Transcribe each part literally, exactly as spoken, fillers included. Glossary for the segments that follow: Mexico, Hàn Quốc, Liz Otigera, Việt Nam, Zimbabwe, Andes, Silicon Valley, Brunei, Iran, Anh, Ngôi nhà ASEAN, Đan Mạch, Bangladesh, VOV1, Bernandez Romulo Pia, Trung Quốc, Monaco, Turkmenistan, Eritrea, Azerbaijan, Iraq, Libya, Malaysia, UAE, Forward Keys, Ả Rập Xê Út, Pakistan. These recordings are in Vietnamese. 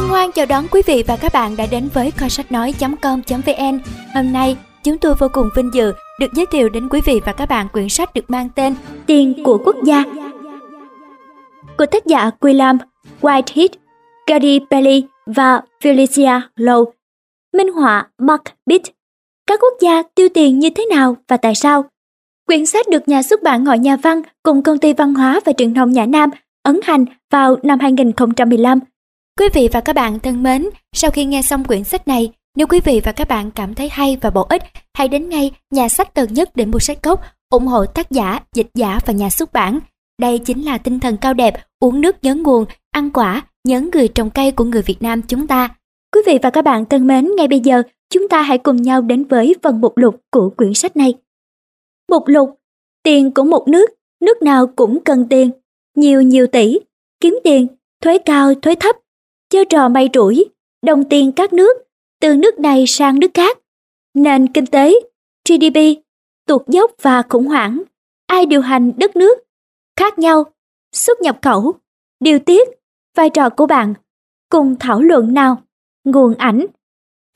Hân hoan chào đón quý vị và các bạn đã đến với kho sách nói chấm com chấm vn. Hôm nay, chúng tôi vô cùng vinh dự được giới thiệu đến quý vị và các bạn quyển sách được mang tên Tiền của quốc gia của tác giả William Whitehead, Gary Bailey và Felicia Low. Minh họa Mark Pitt. Các quốc gia tiêu tiền như thế nào và tại sao? Quyển sách được nhà xuất bản Hội Nhà Văn cùng Công ty Văn hóa và Truyền thông Nhã Nam ấn hành vào năm hai nghìn không trăm mười lăm. Quý vị và các bạn thân mến, sau khi nghe xong quyển sách này, nếu quý vị và các bạn cảm thấy hay và bổ ích, hãy đến ngay nhà sách Gần Nhất để mua sách gốc, ủng hộ tác giả, dịch giả và nhà xuất bản. Đây chính là tinh thần cao đẹp, uống nước nhớ nguồn, ăn quả, nhớ người trồng cây của người Việt Nam chúng ta. Quý vị và các bạn thân mến, ngay bây giờ, chúng ta hãy cùng nhau đến với phần mục lục của quyển sách này. Mục lục: Tiền của một nước, nước nào cũng cần tiền, nhiều nhiều tỷ, kiếm tiền, thuế cao, thuế thấp, chơi trò may rủi, đồng tiền các nước, từ nước này sang nước khác, nền kinh tế, giê đê pê, tuột dốc và khủng hoảng, ai điều hành đất nước, khác nhau, xuất nhập khẩu, điều tiết, vai trò của bạn, cùng thảo luận nào, nguồn ảnh.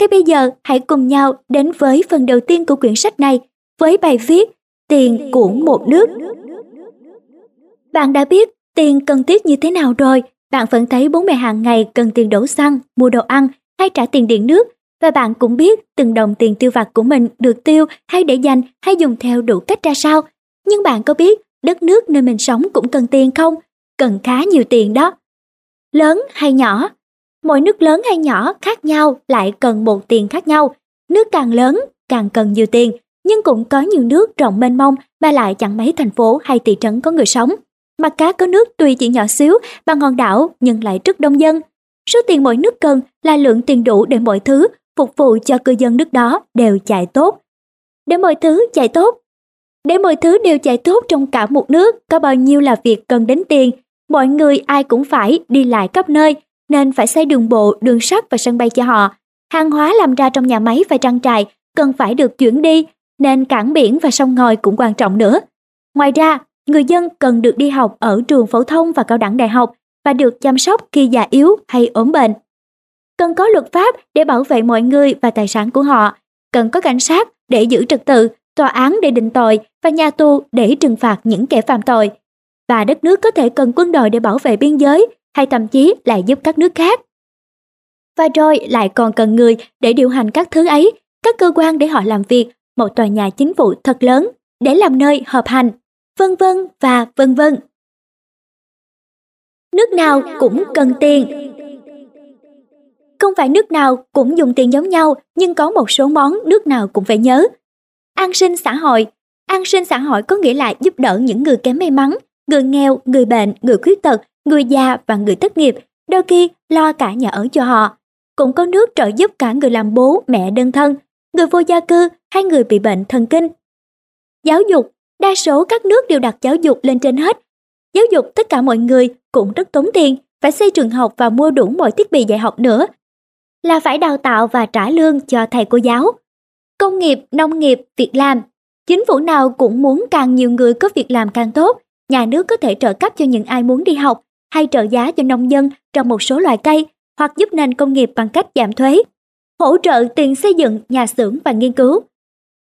Thế bây giờ hãy cùng nhau đến với phần đầu tiên của quyển sách này với bài viết Tiền của một nước. Bạn đã biết tiền cần thiết như thế nào rồi, bạn vẫn thấy bố mẹ hàng ngày cần tiền đổ xăng, mua đồ ăn hay trả tiền điện nước, và bạn cũng biết từng đồng tiền tiêu vặt của mình được tiêu hay để dành hay dùng theo đủ cách ra sao. Nhưng bạn có biết đất nước nơi mình sống cũng cần tiền không? Cần khá nhiều tiền đó. Lớn hay nhỏ? Mỗi nước lớn hay nhỏ khác nhau lại cần một tiền khác nhau. Nước càng lớn càng cần nhiều tiền, nhưng cũng có nhiều nước rộng mênh mông mà lại chẳng mấy thành phố hay thị trấn có người sống. Mặt khác, có nước tuy chỉ nhỏ xíu bằng hòn đảo nhưng lại rất đông dân. Số tiền mỗi nước cần là lượng tiền đủ để mọi thứ phục vụ cho cư dân nước đó đều chạy tốt. Để mọi thứ chạy tốt. Để mọi thứ đều chạy tốt trong cả một nước có bao nhiêu là việc cần đến tiền. Mọi người ai cũng phải đi lại khắp nơi nên phải xây đường bộ, đường sắt và sân bay cho họ. Hàng hóa làm ra trong nhà máy và trang trại cần phải được chuyển đi nên cảng biển và sông ngòi cũng quan trọng nữa. Ngoài ra, người dân cần được đi học ở trường phổ thông và cao đẳng đại học và được chăm sóc khi già yếu hay ốm bệnh. Cần có luật pháp để bảo vệ mọi người và tài sản của họ. Cần có cảnh sát để giữ trật tự, tòa án để định tội và nhà tù để trừng phạt những kẻ phạm tội. Và đất nước có thể cần quân đội để bảo vệ biên giới hay thậm chí là giúp các nước khác. Và rồi lại còn cần người để điều hành các thứ ấy, các cơ quan để họ làm việc, một tòa nhà chính phủ thật lớn để làm nơi họp hành, vân vân và vân vân. Nước nào cũng cần tiền. Không phải nước nào cũng dùng tiền giống nhau, nhưng có một số món nước nào cũng phải nhớ. An sinh xã hội. An sinh xã hội có nghĩa là giúp đỡ những người kém may mắn, người nghèo, người bệnh, người khuyết tật, người già và người thất nghiệp, đôi khi lo cả nhà ở cho họ. Cũng có nước trợ giúp cả người làm bố, mẹ đơn thân, người vô gia cư hay người bị bệnh thần kinh. Giáo dục. Đa số các nước đều đặt giáo dục lên trên hết. Giáo dục tất cả mọi người cũng rất tốn tiền, phải xây trường học và mua đủ mọi thiết bị dạy học nữa, là phải đào tạo và trả lương cho thầy cô giáo. Công nghiệp, nông nghiệp, việc làm. Chính phủ nào cũng muốn càng nhiều người có việc làm càng tốt. Nhà nước có thể trợ cấp cho những ai muốn đi học, hay trợ giá cho nông dân trồng một số loại cây, hoặc giúp nền công nghiệp bằng cách giảm thuế, hỗ trợ tiền xây dựng, nhà xưởng và nghiên cứu.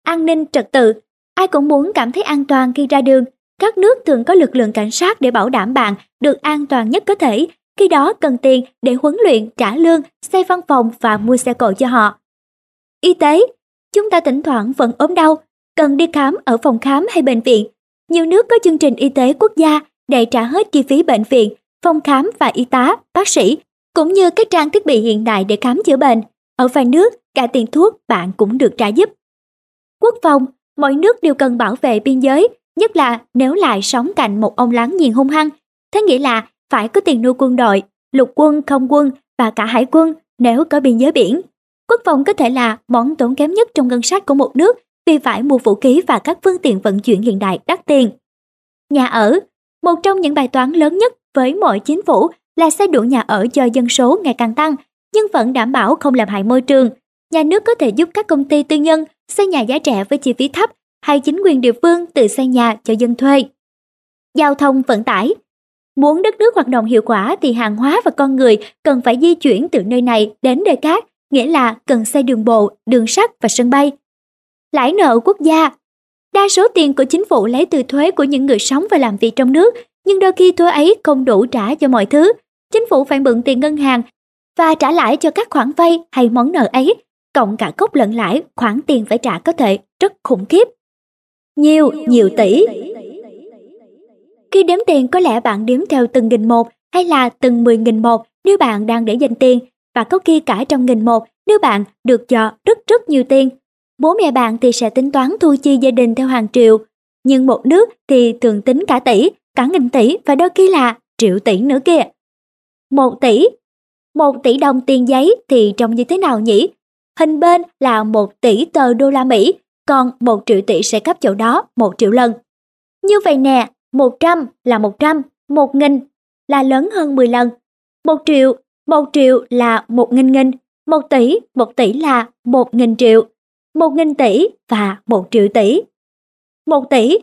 An ninh trật tự. Ai cũng muốn cảm thấy an toàn khi ra đường. Các nước thường có lực lượng cảnh sát để bảo đảm bạn được an toàn nhất có thể. Khi đó cần tiền để huấn luyện, trả lương, xây văn phòng và mua xe cộ cho họ. Y tế. Chúng ta thỉnh thoảng vẫn ốm đau, cần đi khám ở phòng khám hay bệnh viện. Nhiều nước có chương trình y tế quốc gia để trả hết chi phí bệnh viện, phòng khám và y tá, bác sĩ, cũng như các trang thiết bị hiện đại để khám chữa bệnh. Ở vài nước, cả tiền thuốc bạn cũng được trả giúp. Quốc phòng. Mọi nước đều cần bảo vệ biên giới, nhất là nếu lại sống cạnh một ông láng giềng hung hăng. Thế nghĩa là phải có tiền nuôi quân đội, lục quân, không quân và cả hải quân nếu có biên giới biển. Quốc phòng có thể là món tốn kém nhất trong ngân sách của một nước vì phải mua vũ khí và các phương tiện vận chuyển hiện đại đắt tiền. Nhà ở. Một trong những bài toán lớn nhất với mọi chính phủ là xây đủ nhà ở cho dân số ngày càng tăng, nhưng vẫn đảm bảo không làm hại môi trường. Nhà nước có thể giúp các công ty tư nhân xây nhà giá rẻ với chi phí thấp, hay chính quyền địa phương tự xây nhà cho dân thuê. Giao thông vận tải. Muốn đất nước hoạt động hiệu quả thì hàng hóa và con người cần phải di chuyển từ nơi này đến nơi khác, nghĩa là cần xây đường bộ, đường sắt và sân bay. Lãi nợ quốc gia. Đa số tiền của chính phủ lấy từ thuế của những người sống và làm việc trong nước, nhưng đôi khi thuế ấy không đủ trả cho mọi thứ. Chính phủ phải mượn tiền ngân hàng và trả lãi cho các khoản vay hay món nợ ấy, cộng cả gốc lẫn lãi, khoản tiền phải trả có thể rất khủng khiếp. Nhiều, nhiều tỷ. Khi đếm tiền có lẽ bạn đếm theo từng nghìn một hay là từng mười nghìn một nếu bạn đang để dành tiền, và có khi cả trong nghìn một nếu bạn được cho rất rất nhiều tiền. Bố mẹ bạn thì sẽ tính toán thu chi gia đình theo hàng triệu, nhưng một nước thì thường tính cả tỷ, cả nghìn tỷ và đôi khi là triệu tỷ nữa kìa. Một tỷ. Một tỷ đồng tiền giấy thì trông như thế nào nhỉ? Hình bên là một tỷ tờ đô la Mỹ, còn một triệu tỷ sẽ gấp chỗ đó một triệu lần. Như vậy nè, một trăm là một trăm, một nghìn là lớn hơn mười lần. một triệu, một triệu là một nghìn nghìn, một tỷ, một tỷ là một nghìn triệu, một nghìn tỷ và một triệu tỷ. một tỷ,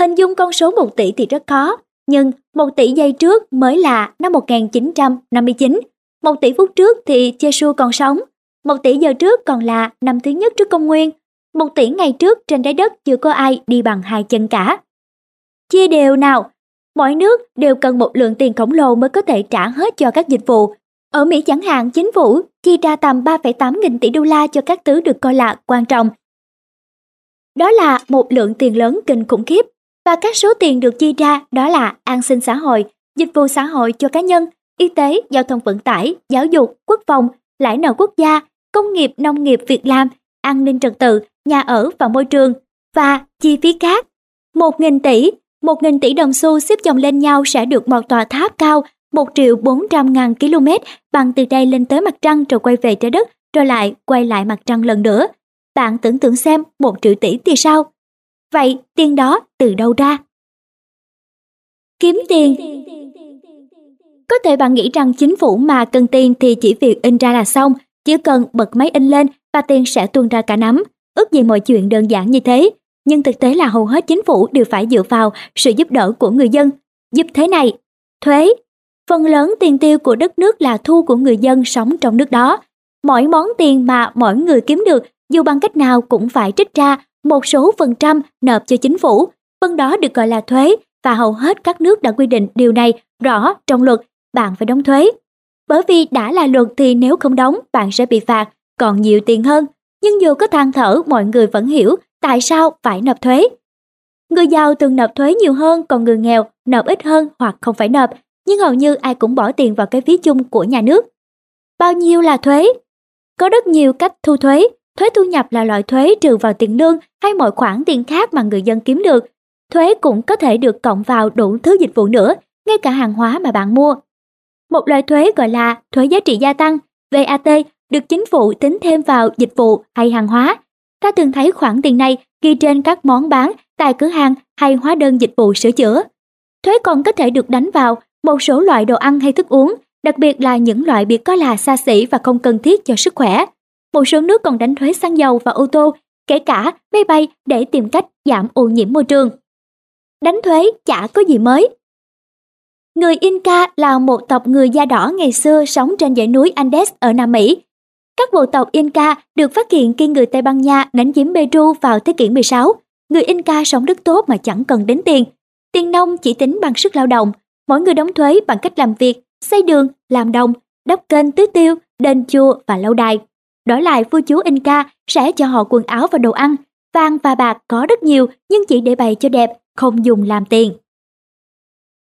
hình dung con số một tỷ thì rất khó, nhưng một tỷ giây trước mới là năm một nghìn chín trăm năm mươi chín, một tỷ phút trước thì Giê-xu còn sống, một tỷ giờ trước còn là năm thứ nhất trước công nguyên, một tỷ ngày trước trên trái đất chưa có ai đi bằng hai chân cả. Chia đều nào. Mỗi nước đều cần một lượng tiền khổng lồ mới có thể trả hết cho các dịch vụ. Ở Mỹ chẳng hạn, chính phủ chi ra tầm ba phẩy tám nghìn tỷ đô la cho các thứ được coi là quan trọng. Đó là một lượng tiền lớn kinh khủng khiếp, và các số tiền được chi ra đó là an sinh xã hội, dịch vụ xã hội cho cá nhân, y tế, giao thông vận tải, giáo dục, quốc phòng, lãi nợ quốc gia, công nghiệp, nông nghiệp, việc làm, an ninh trật tự, nhà ở và môi trường, và chi phí khác. một nghìn tỷ. Một nghìn tỷ đồng xu xếp chồng lên nhau sẽ được một tòa tháp cao một triệu bốn trăm ngàn ki lô mét bằng từ đây lên tới mặt trăng rồi quay về trái đất rồi lại quay lại mặt trăng lần nữa. Bạn tưởng tượng xem một triệu tỷ thì sao? Vậy tiền đó từ đâu ra? Kiếm tiền. Có thể bạn nghĩ rằng chính phủ mà cần tiền thì chỉ việc in ra là xong, chỉ cần bật máy in lên và tiền sẽ tuôn ra cả nắm. Ước gì mọi chuyện đơn giản như thế. Nhưng thực tế là hầu hết chính phủ đều phải dựa vào sự giúp đỡ của người dân. Giúp thế này, thuế. Phần lớn tiền tiêu của đất nước là thu của người dân sống trong nước đó. Mỗi món tiền mà mỗi người kiếm được, dù bằng cách nào cũng phải trích ra một số phần trăm nộp cho chính phủ. Phần đó được gọi là thuế, và hầu hết các nước đã quy định điều này rõ trong luật, bạn phải đóng thuế. Bởi vì đã là luật thì nếu không đóng, bạn sẽ bị phạt, còn nhiều tiền hơn. Nhưng dù có than thở, mọi người vẫn hiểu tại sao phải nộp thuế. Người giàu thường nộp thuế nhiều hơn, còn người nghèo nộp ít hơn hoặc không phải nộp, nhưng hầu như ai cũng bỏ tiền vào cái ví chung của nhà nước. Bao nhiêu là thuế? Có rất nhiều cách thu thuế. Thuế thu nhập là loại thuế trừ vào tiền lương hay mọi khoản tiền khác mà người dân kiếm được. Thuế cũng có thể được cộng vào đủ thứ dịch vụ nữa, ngay cả hàng hóa mà bạn mua. Một loại thuế gọi là thuế giá trị gia tăng, vê a tê, được chính phủ tính thêm vào dịch vụ hay hàng hóa. Ta thường thấy khoản tiền này ghi trên các món bán tại cửa hàng hay hóa đơn dịch vụ sửa chữa. Thuế còn có thể được đánh vào một số loại đồ ăn hay thức uống, đặc biệt là những loại bị coi là xa xỉ và không cần thiết cho sức khỏe. Một số nước còn đánh thuế xăng dầu và ô tô, kể cả máy bay, để tìm cách giảm ô nhiễm môi trường. Đánh thuế chả có gì mới. Người Inca là một tộc người da đỏ ngày xưa sống trên dãy núi Andes ở Nam Mỹ. Các bộ tộc Inca được phát hiện khi người Tây Ban Nha đánh chiếm Peru vào thế kỷ mười sáu. Người Inca sống rất tốt mà chẳng cần đến tiền. Tiền nông chỉ tính bằng sức lao động. Mỗi người đóng thuế bằng cách làm việc, xây đường, làm đồng, đắp kênh tưới tiêu, đền chùa và lâu đài. Đổi lại, vua chúa Inca sẽ cho họ quần áo và đồ ăn. Vàng và bạc có rất nhiều nhưng chỉ để bày cho đẹp, không dùng làm tiền.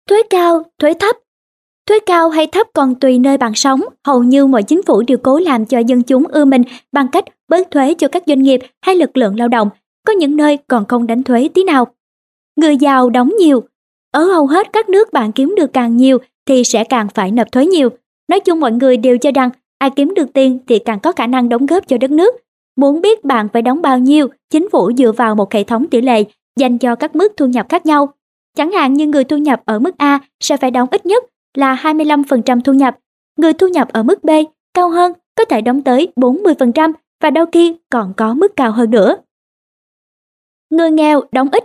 Thuế cao, thuế thấp. Thuế cao hay thấp còn tùy nơi bạn sống, hầu như mọi chính phủ đều cố làm cho dân chúng ưa mình bằng cách bớt thuế cho các doanh nghiệp hay lực lượng lao động, có những nơi còn không đánh thuế tí nào. Người giàu đóng nhiều. Ở hầu hết các nước, bạn kiếm được càng nhiều thì sẽ càng phải nộp thuế nhiều. Nói chung mọi người đều cho rằng ai kiếm được tiền thì càng có khả năng đóng góp cho đất nước. Muốn biết bạn phải đóng bao nhiêu, chính phủ dựa vào một hệ thống tỷ lệ dành cho các mức thu nhập khác nhau. Chẳng hạn như người thu nhập ở mức A sẽ phải đóng ít nhất là hai mươi lăm phần trăm thu nhập, người thu nhập ở mức B cao hơn có thể đóng tới bốn mươi phần trăm và đôi khi còn có mức cao hơn nữa. Người nghèo đóng ít,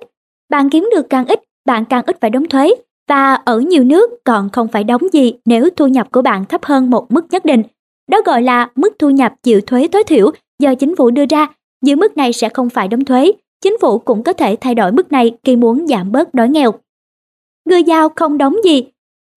bạn kiếm được càng ít, bạn càng ít phải đóng thuế. Và ở nhiều nước còn không phải đóng gì nếu thu nhập của bạn thấp hơn một mức nhất định. Đó gọi là mức thu nhập chịu thuế tối thiểu do chính phủ đưa ra. Dưới mức này sẽ không phải đóng thuế. Chính phủ cũng có thể thay đổi mức này khi muốn giảm bớt đói nghèo. Người giàu không đóng gì.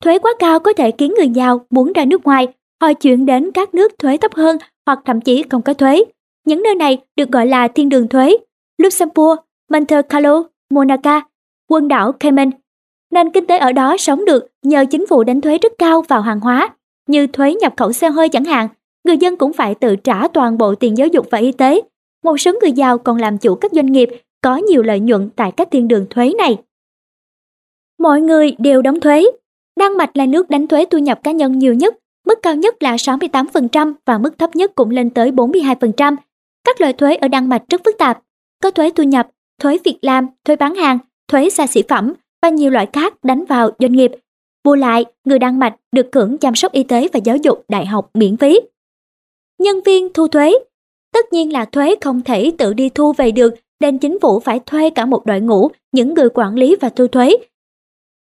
Thuế quá cao có thể khiến người giàu muốn ra nước ngoài, họ chuyển đến các nước thuế thấp hơn hoặc thậm chí không có thuế. Những nơi này được gọi là thiên đường thuế. Luxembourg, Monte Carlo, Monaco, quần đảo Cayman. Nền kinh tế ở đó sống được nhờ chính phủ đánh thuế rất cao vào hàng hóa, như thuế nhập khẩu xe hơi chẳng hạn. Người dân cũng phải tự trả toàn bộ tiền giáo dục và y tế. Một số người giàu còn làm chủ các doanh nghiệp có nhiều lợi nhuận tại các thiên đường thuế này. Mọi người đều đóng thuế. Đan Mạch là nước đánh thuế thu nhập cá nhân nhiều nhất, mức cao nhất là sáu mươi tám phần trăm và mức thấp nhất cũng lên tới bốn mươi hai phần trăm. Các loại thuế ở Đan Mạch rất phức tạp, có thuế thu nhập, thuế việc làm, thuế bán hàng, thuế xa xỉ phẩm và nhiều loại khác đánh vào doanh nghiệp. Bù lại, người Đan Mạch được hưởng chăm sóc y tế và giáo dục đại học miễn phí. Nhân viên thu thuế. Tất nhiên là thuế không thể tự đi thu về được, nên chính phủ phải thuê cả một đội ngũ những người quản lý và thu thuế.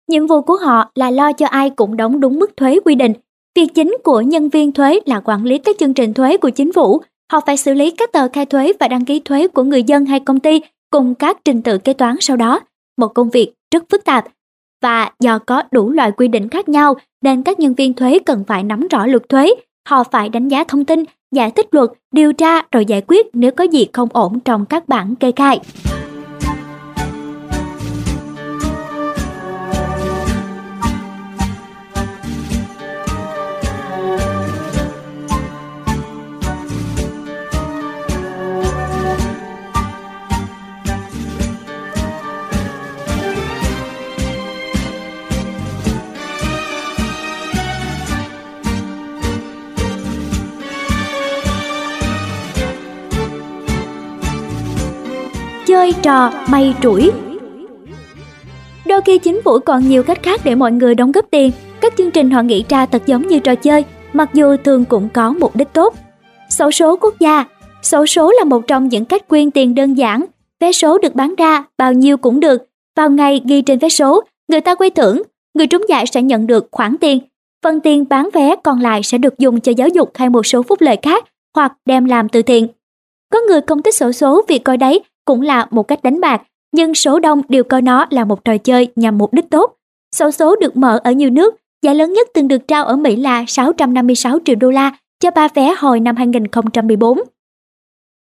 Nhiệm vụ của họ là lo cho ai cũng đóng đúng mức thuế quy định. Việc chính của nhân viên thuế là quản lý các chương trình thuế của chính phủ. Họ phải xử lý các tờ khai thuế và đăng ký thuế của người dân hay công ty cùng các trình tự kế toán sau đó. Một công việc rất phức tạp. Và do có đủ loại quy định khác nhau nên các nhân viên thuế cần phải nắm rõ luật thuế. Họ phải đánh giá thông tin, giải thích luật, điều tra rồi giải quyết nếu có gì không ổn trong các bản kê khai. Chơi trò may rủi. Đôi khi chính phủ còn nhiều cách khác để mọi người đóng góp tiền. Các chương trình họ nghĩ ra thật giống như trò chơi, mặc dù thường cũng có mục đích tốt. Xổ số quốc gia. Xổ số là một trong những cách quyên tiền đơn giản. Vé số được bán ra, bao nhiêu cũng được. Vào ngày ghi trên vé số, người ta quay thưởng, người trúng giải sẽ nhận được khoản tiền. Phần tiền bán vé còn lại sẽ được dùng cho giáo dục hay một số phúc lợi khác hoặc đem làm từ thiện. Có người không thích xổ số vì coi đấy cũng là một cách đánh bạc, nhưng số đông đều coi nó là một trò chơi nhằm mục đích tốt. Xổ số được mở ở nhiều nước, giải lớn nhất từng được trao ở Mỹ là sáu trăm năm mươi sáu triệu đô la cho ba vé hồi năm hai không một bốn.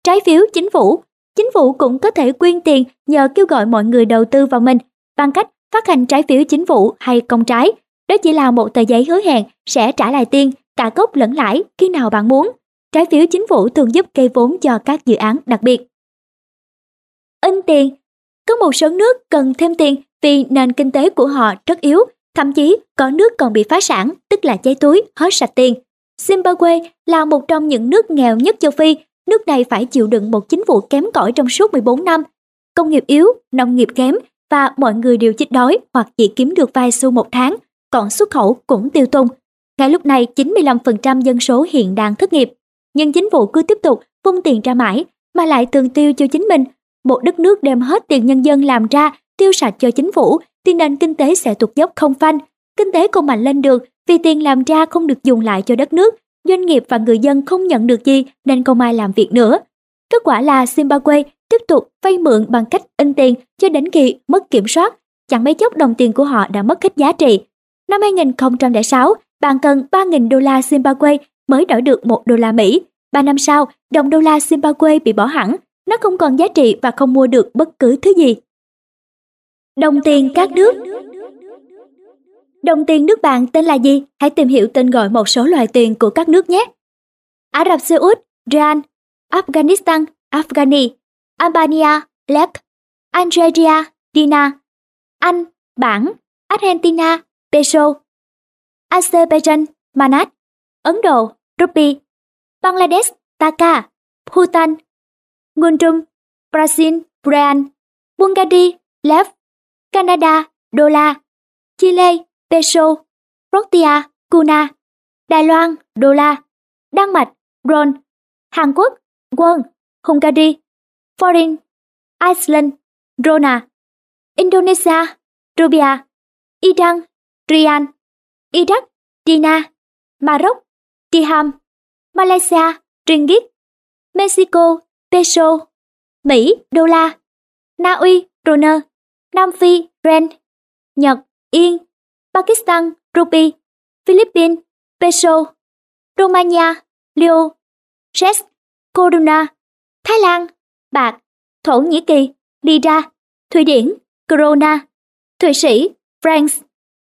Trái phiếu chính phủ. Chính phủ cũng có thể quyên tiền nhờ kêu gọi mọi người đầu tư vào mình bằng cách phát hành trái phiếu chính phủ hay công trái. Đó chỉ là một tờ giấy hứa hẹn sẽ trả lại tiền, cả gốc lẫn lãi khi nào bạn muốn. Trái phiếu chính phủ thường giúp gây vốn cho các dự án đặc biệt. In tiền. Có một số nước cần thêm tiền vì nền kinh tế của họ rất yếu, thậm chí có nước còn bị phá sản, tức là cháy túi, hết sạch tiền. Zimbabwe là một trong những nước nghèo nhất châu Phi, nước này phải chịu đựng một chính phủ kém cỏi trong suốt mười bốn năm. Công nghiệp yếu, nông nghiệp kém và mọi người đều chết đói hoặc chỉ kiếm được vài xu một tháng, còn xuất khẩu cũng tiêu tung. Ngay lúc này chín mươi lăm phần trăm dân số hiện đang thất nghiệp, nhưng chính phủ cứ tiếp tục vung tiền ra mãi mà lại thường tiêu cho chính mình. Một đất nước đem hết tiền nhân dân làm ra tiêu sạch cho chính phủ thì nền kinh tế sẽ tụt dốc không phanh. Kinh tế không mạnh lên được vì tiền làm ra không được dùng lại cho đất nước. Doanh nghiệp và người dân không nhận được gì nên không ai làm việc nữa. Kết quả là Zimbabwe tiếp tục vay mượn bằng cách in tiền cho đến khi mất kiểm soát. Chẳng mấy chốc đồng tiền của họ đã mất hết giá trị. Năm hai không không sáu, bạn cần ba nghìn đô la Zimbabwe mới đổi được một đô la Mỹ. ba năm sau, đồng đô la Zimbabwe bị bỏ hẳn. Nó không còn giá trị và không mua được bất cứ thứ gì. Đồng tiền các nước. Đồng tiền nước bạn tên là gì? Hãy tìm hiểu tên gọi một số loại tiền của các nước nhé. Ả Rập Xê Út, Rial. Afghanistan, Afghani. Albania, Lek. Algeria, Dina. Anh, Bảng. Argentina, Peso. Azerbaijan, Manat. Ấn Độ, Rupi. Bangladesh, Taka. Bhutan, Nguồn trung, Brazil, Real. Bulgaria, Lev. Canada, Đô la. Chile, Peso. Croatia, Kuna. Đài Loan, Đô la. Đan Mạch, Ron. Hàn Quốc, Won. Hungary, Foreign. Iceland, Rona. Indonesia, Rupia. Iran, Riyadh, Iraq, Dina, Maroc, Dirham, Malaysia, Ringgit, Mexico, Peso, Mỹ, Đô la, Na Uy, Kroner, Nam Phi, Rand, Nhật, Yên, Pakistan, Rupi, Philippines, Peso, Romania, Leu, Czech, Koruna, Thái Lan, Bạc, Thổ Nhĩ Kỳ, Lira, Thụy Điển, Corona, Thụy Sĩ, France,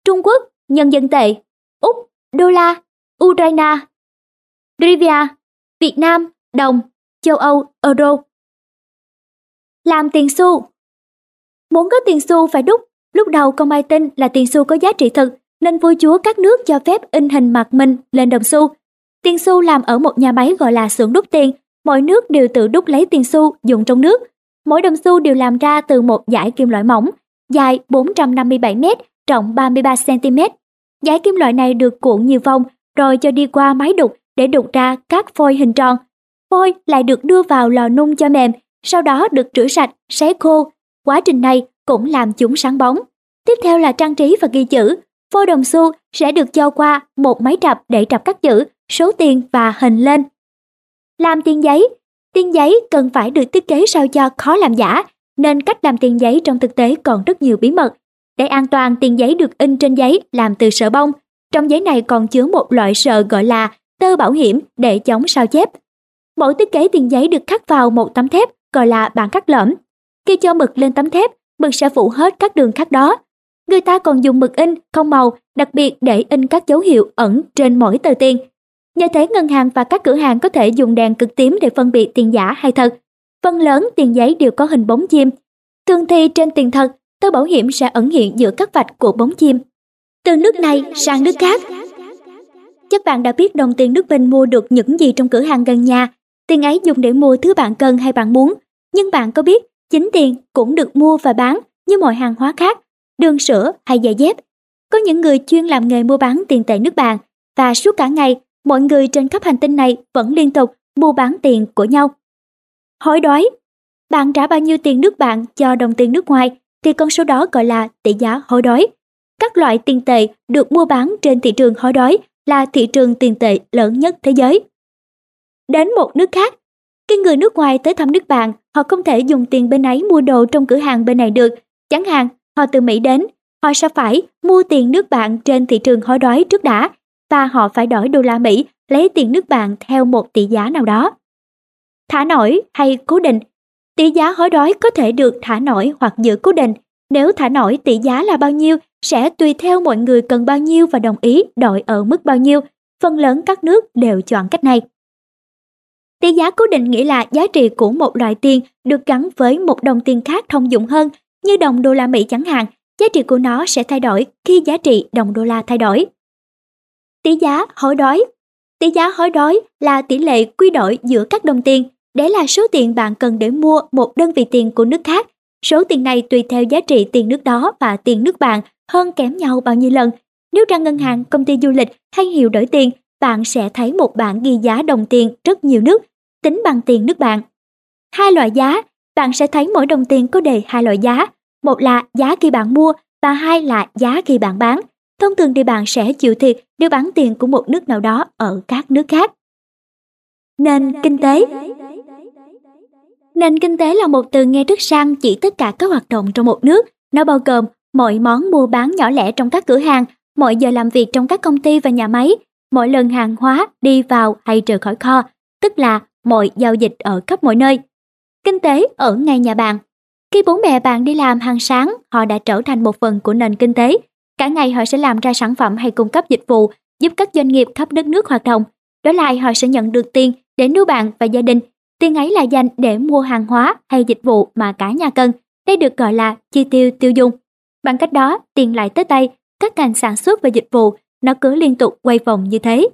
Trung Quốc, Nhân dân tệ, Úc, Đô la, Ukraine, Rivia, Việt Nam, Đồng, Châu Âu, Euro. Làm tiền xu. Muốn có tiền xu phải đúc. Lúc đầu không ai tin là tiền xu có giá trị thực, nên vua chúa các nước cho phép in hình mặt mình lên đồng xu. Tiền xu làm ở một nhà máy gọi là xưởng đúc tiền. Mỗi nước đều tự đúc lấy tiền xu dùng trong nước. Mỗi đồng xu đều làm ra từ một dải kim loại mỏng, dài bốn trăm năm mươi bảy mét, rộng ba mươi ba xăng-ti-mét. Dải kim loại này được cuộn nhiều vòng rồi cho đi qua máy đục để đục ra các phôi hình tròn. Phôi lại được đưa vào lò nung cho mềm, sau đó được rửa sạch, sấy khô. Quá trình này cũng làm chúng sáng bóng. Tiếp theo là trang trí và ghi chữ. Phôi đồng xu sẽ được cho qua một máy trập để trập các chữ, số tiền và hình lên. Làm tiền giấy. Tiền giấy cần phải được thiết kế sao cho khó làm giả, nên cách làm tiền giấy trong thực tế còn rất nhiều bí mật. Để an toàn, tiền giấy được in trên giấy làm từ sợi bông. Trong giấy này còn chứa một loại sợi gọi là tơ bảo hiểm để chống sao chép. Mỗi thiết kế tiền giấy được khắc vào một tấm thép gọi là bản khắc lõm. Khi cho mực lên tấm thép, mực sẽ phủ hết các đường khắc đó. Người ta còn dùng mực in không màu đặc biệt để in các dấu hiệu ẩn trên mỗi tờ tiền. Nhờ thế, ngân hàng và các cửa hàng có thể dùng đèn cực tím để phân biệt tiền giả hay thật. Phần lớn tiền giấy đều có hình bóng chim. Thường thì trên tiền thật, tờ bảo hiểm sẽ ẩn hiện giữa các vạch của bóng chim. Từ nước này sang nước khác. Chắc bạn đã biết đồng tiền nước mình mua được những gì trong cửa hàng gần nhà. Tiền ấy dùng để mua thứ bạn cần hay bạn muốn. Nhưng bạn có biết chính tiền cũng được mua và bán như mọi hàng hóa khác, đường sữa hay giày dép. Có những người chuyên làm nghề mua bán tiền tệ nước bạn, và suốt cả ngày mọi người trên khắp hành tinh này vẫn liên tục mua bán tiền của nhau. Hối đoái. Bạn trả bao nhiêu tiền nước bạn cho đồng tiền nước ngoài thì con số đó gọi là tỷ giá hối đoái. Các loại tiền tệ được mua bán trên thị trường hối đoái là thị trường tiền tệ lớn nhất thế giới. Đến một nước khác. Khi người nước ngoài tới thăm nước bạn, họ không thể dùng tiền bên ấy mua đồ trong cửa hàng bên này được. Chẳng hạn, họ từ Mỹ đến, họ sẽ phải mua tiền nước bạn trên thị trường hối đoái trước đã, và họ phải đổi đô la Mỹ lấy tiền nước bạn theo một tỷ giá nào đó. Thả nổi hay cố định. Tỷ giá hối đoái có thể được thả nổi hoặc giữ cố định. Nếu thả nổi, tỷ giá là bao nhiêu sẽ tùy theo mọi người cần bao nhiêu và đồng ý đổi ở mức bao nhiêu. Phần lớn các nước đều chọn cách này. Tỷ giá cố định nghĩa là giá trị của một loại tiền được gắn với một đồng tiền khác thông dụng hơn, như đồng đô la Mỹ chẳng hạn, giá trị của nó sẽ thay đổi khi giá trị đồng đô la thay đổi. Tỷ giá hối đoái. Tỷ giá hối đoái là tỷ lệ quy đổi giữa các đồng tiền. Đấy là số tiền bạn cần để mua một đơn vị tiền của nước khác. Số tiền này tùy theo giá trị tiền nước đó và tiền nước bạn hơn kém nhau bao nhiêu lần. Nếu ra ngân hàng, công ty du lịch hay hiệu đổi tiền, bạn sẽ thấy một bảng ghi giá đồng tiền rất nhiều nước, tính bằng tiền nước bạn. Hai loại giá. Bạn sẽ thấy mỗi đồng tiền có đề hai loại giá. Một là giá khi bạn mua và hai là giá khi bạn bán. Thông thường thì bạn sẽ chịu thiệt nếu bán tiền của một nước nào đó ở các nước khác. Nền kinh tế. Nền kinh tế là một từ nghe rất sang, chỉ tất cả các hoạt động trong một nước. Nó bao gồm mọi món mua bán nhỏ lẻ trong các cửa hàng, mọi giờ làm việc trong các công ty và nhà máy, mỗi lần hàng hóa đi vào hay rời khỏi kho, tức là mọi giao dịch ở khắp mọi nơi. Kinh tế ở ngay nhà bạn. Khi bố mẹ bạn đi làm hàng sáng, họ đã trở thành một phần của nền kinh tế. Cả ngày họ sẽ làm ra sản phẩm hay cung cấp dịch vụ giúp các doanh nghiệp khắp đất nước hoạt động. Đổi lại, họ sẽ nhận được tiền để nuôi bạn và gia đình. Tiền ấy là dành để mua hàng hóa hay dịch vụ mà cả nhà cần. Đây được gọi là chi tiêu tiêu dùng. Bằng cách đó, tiền lại tới tay các ngành sản xuất và dịch vụ. Nó cứ liên tục quay vòng như thế.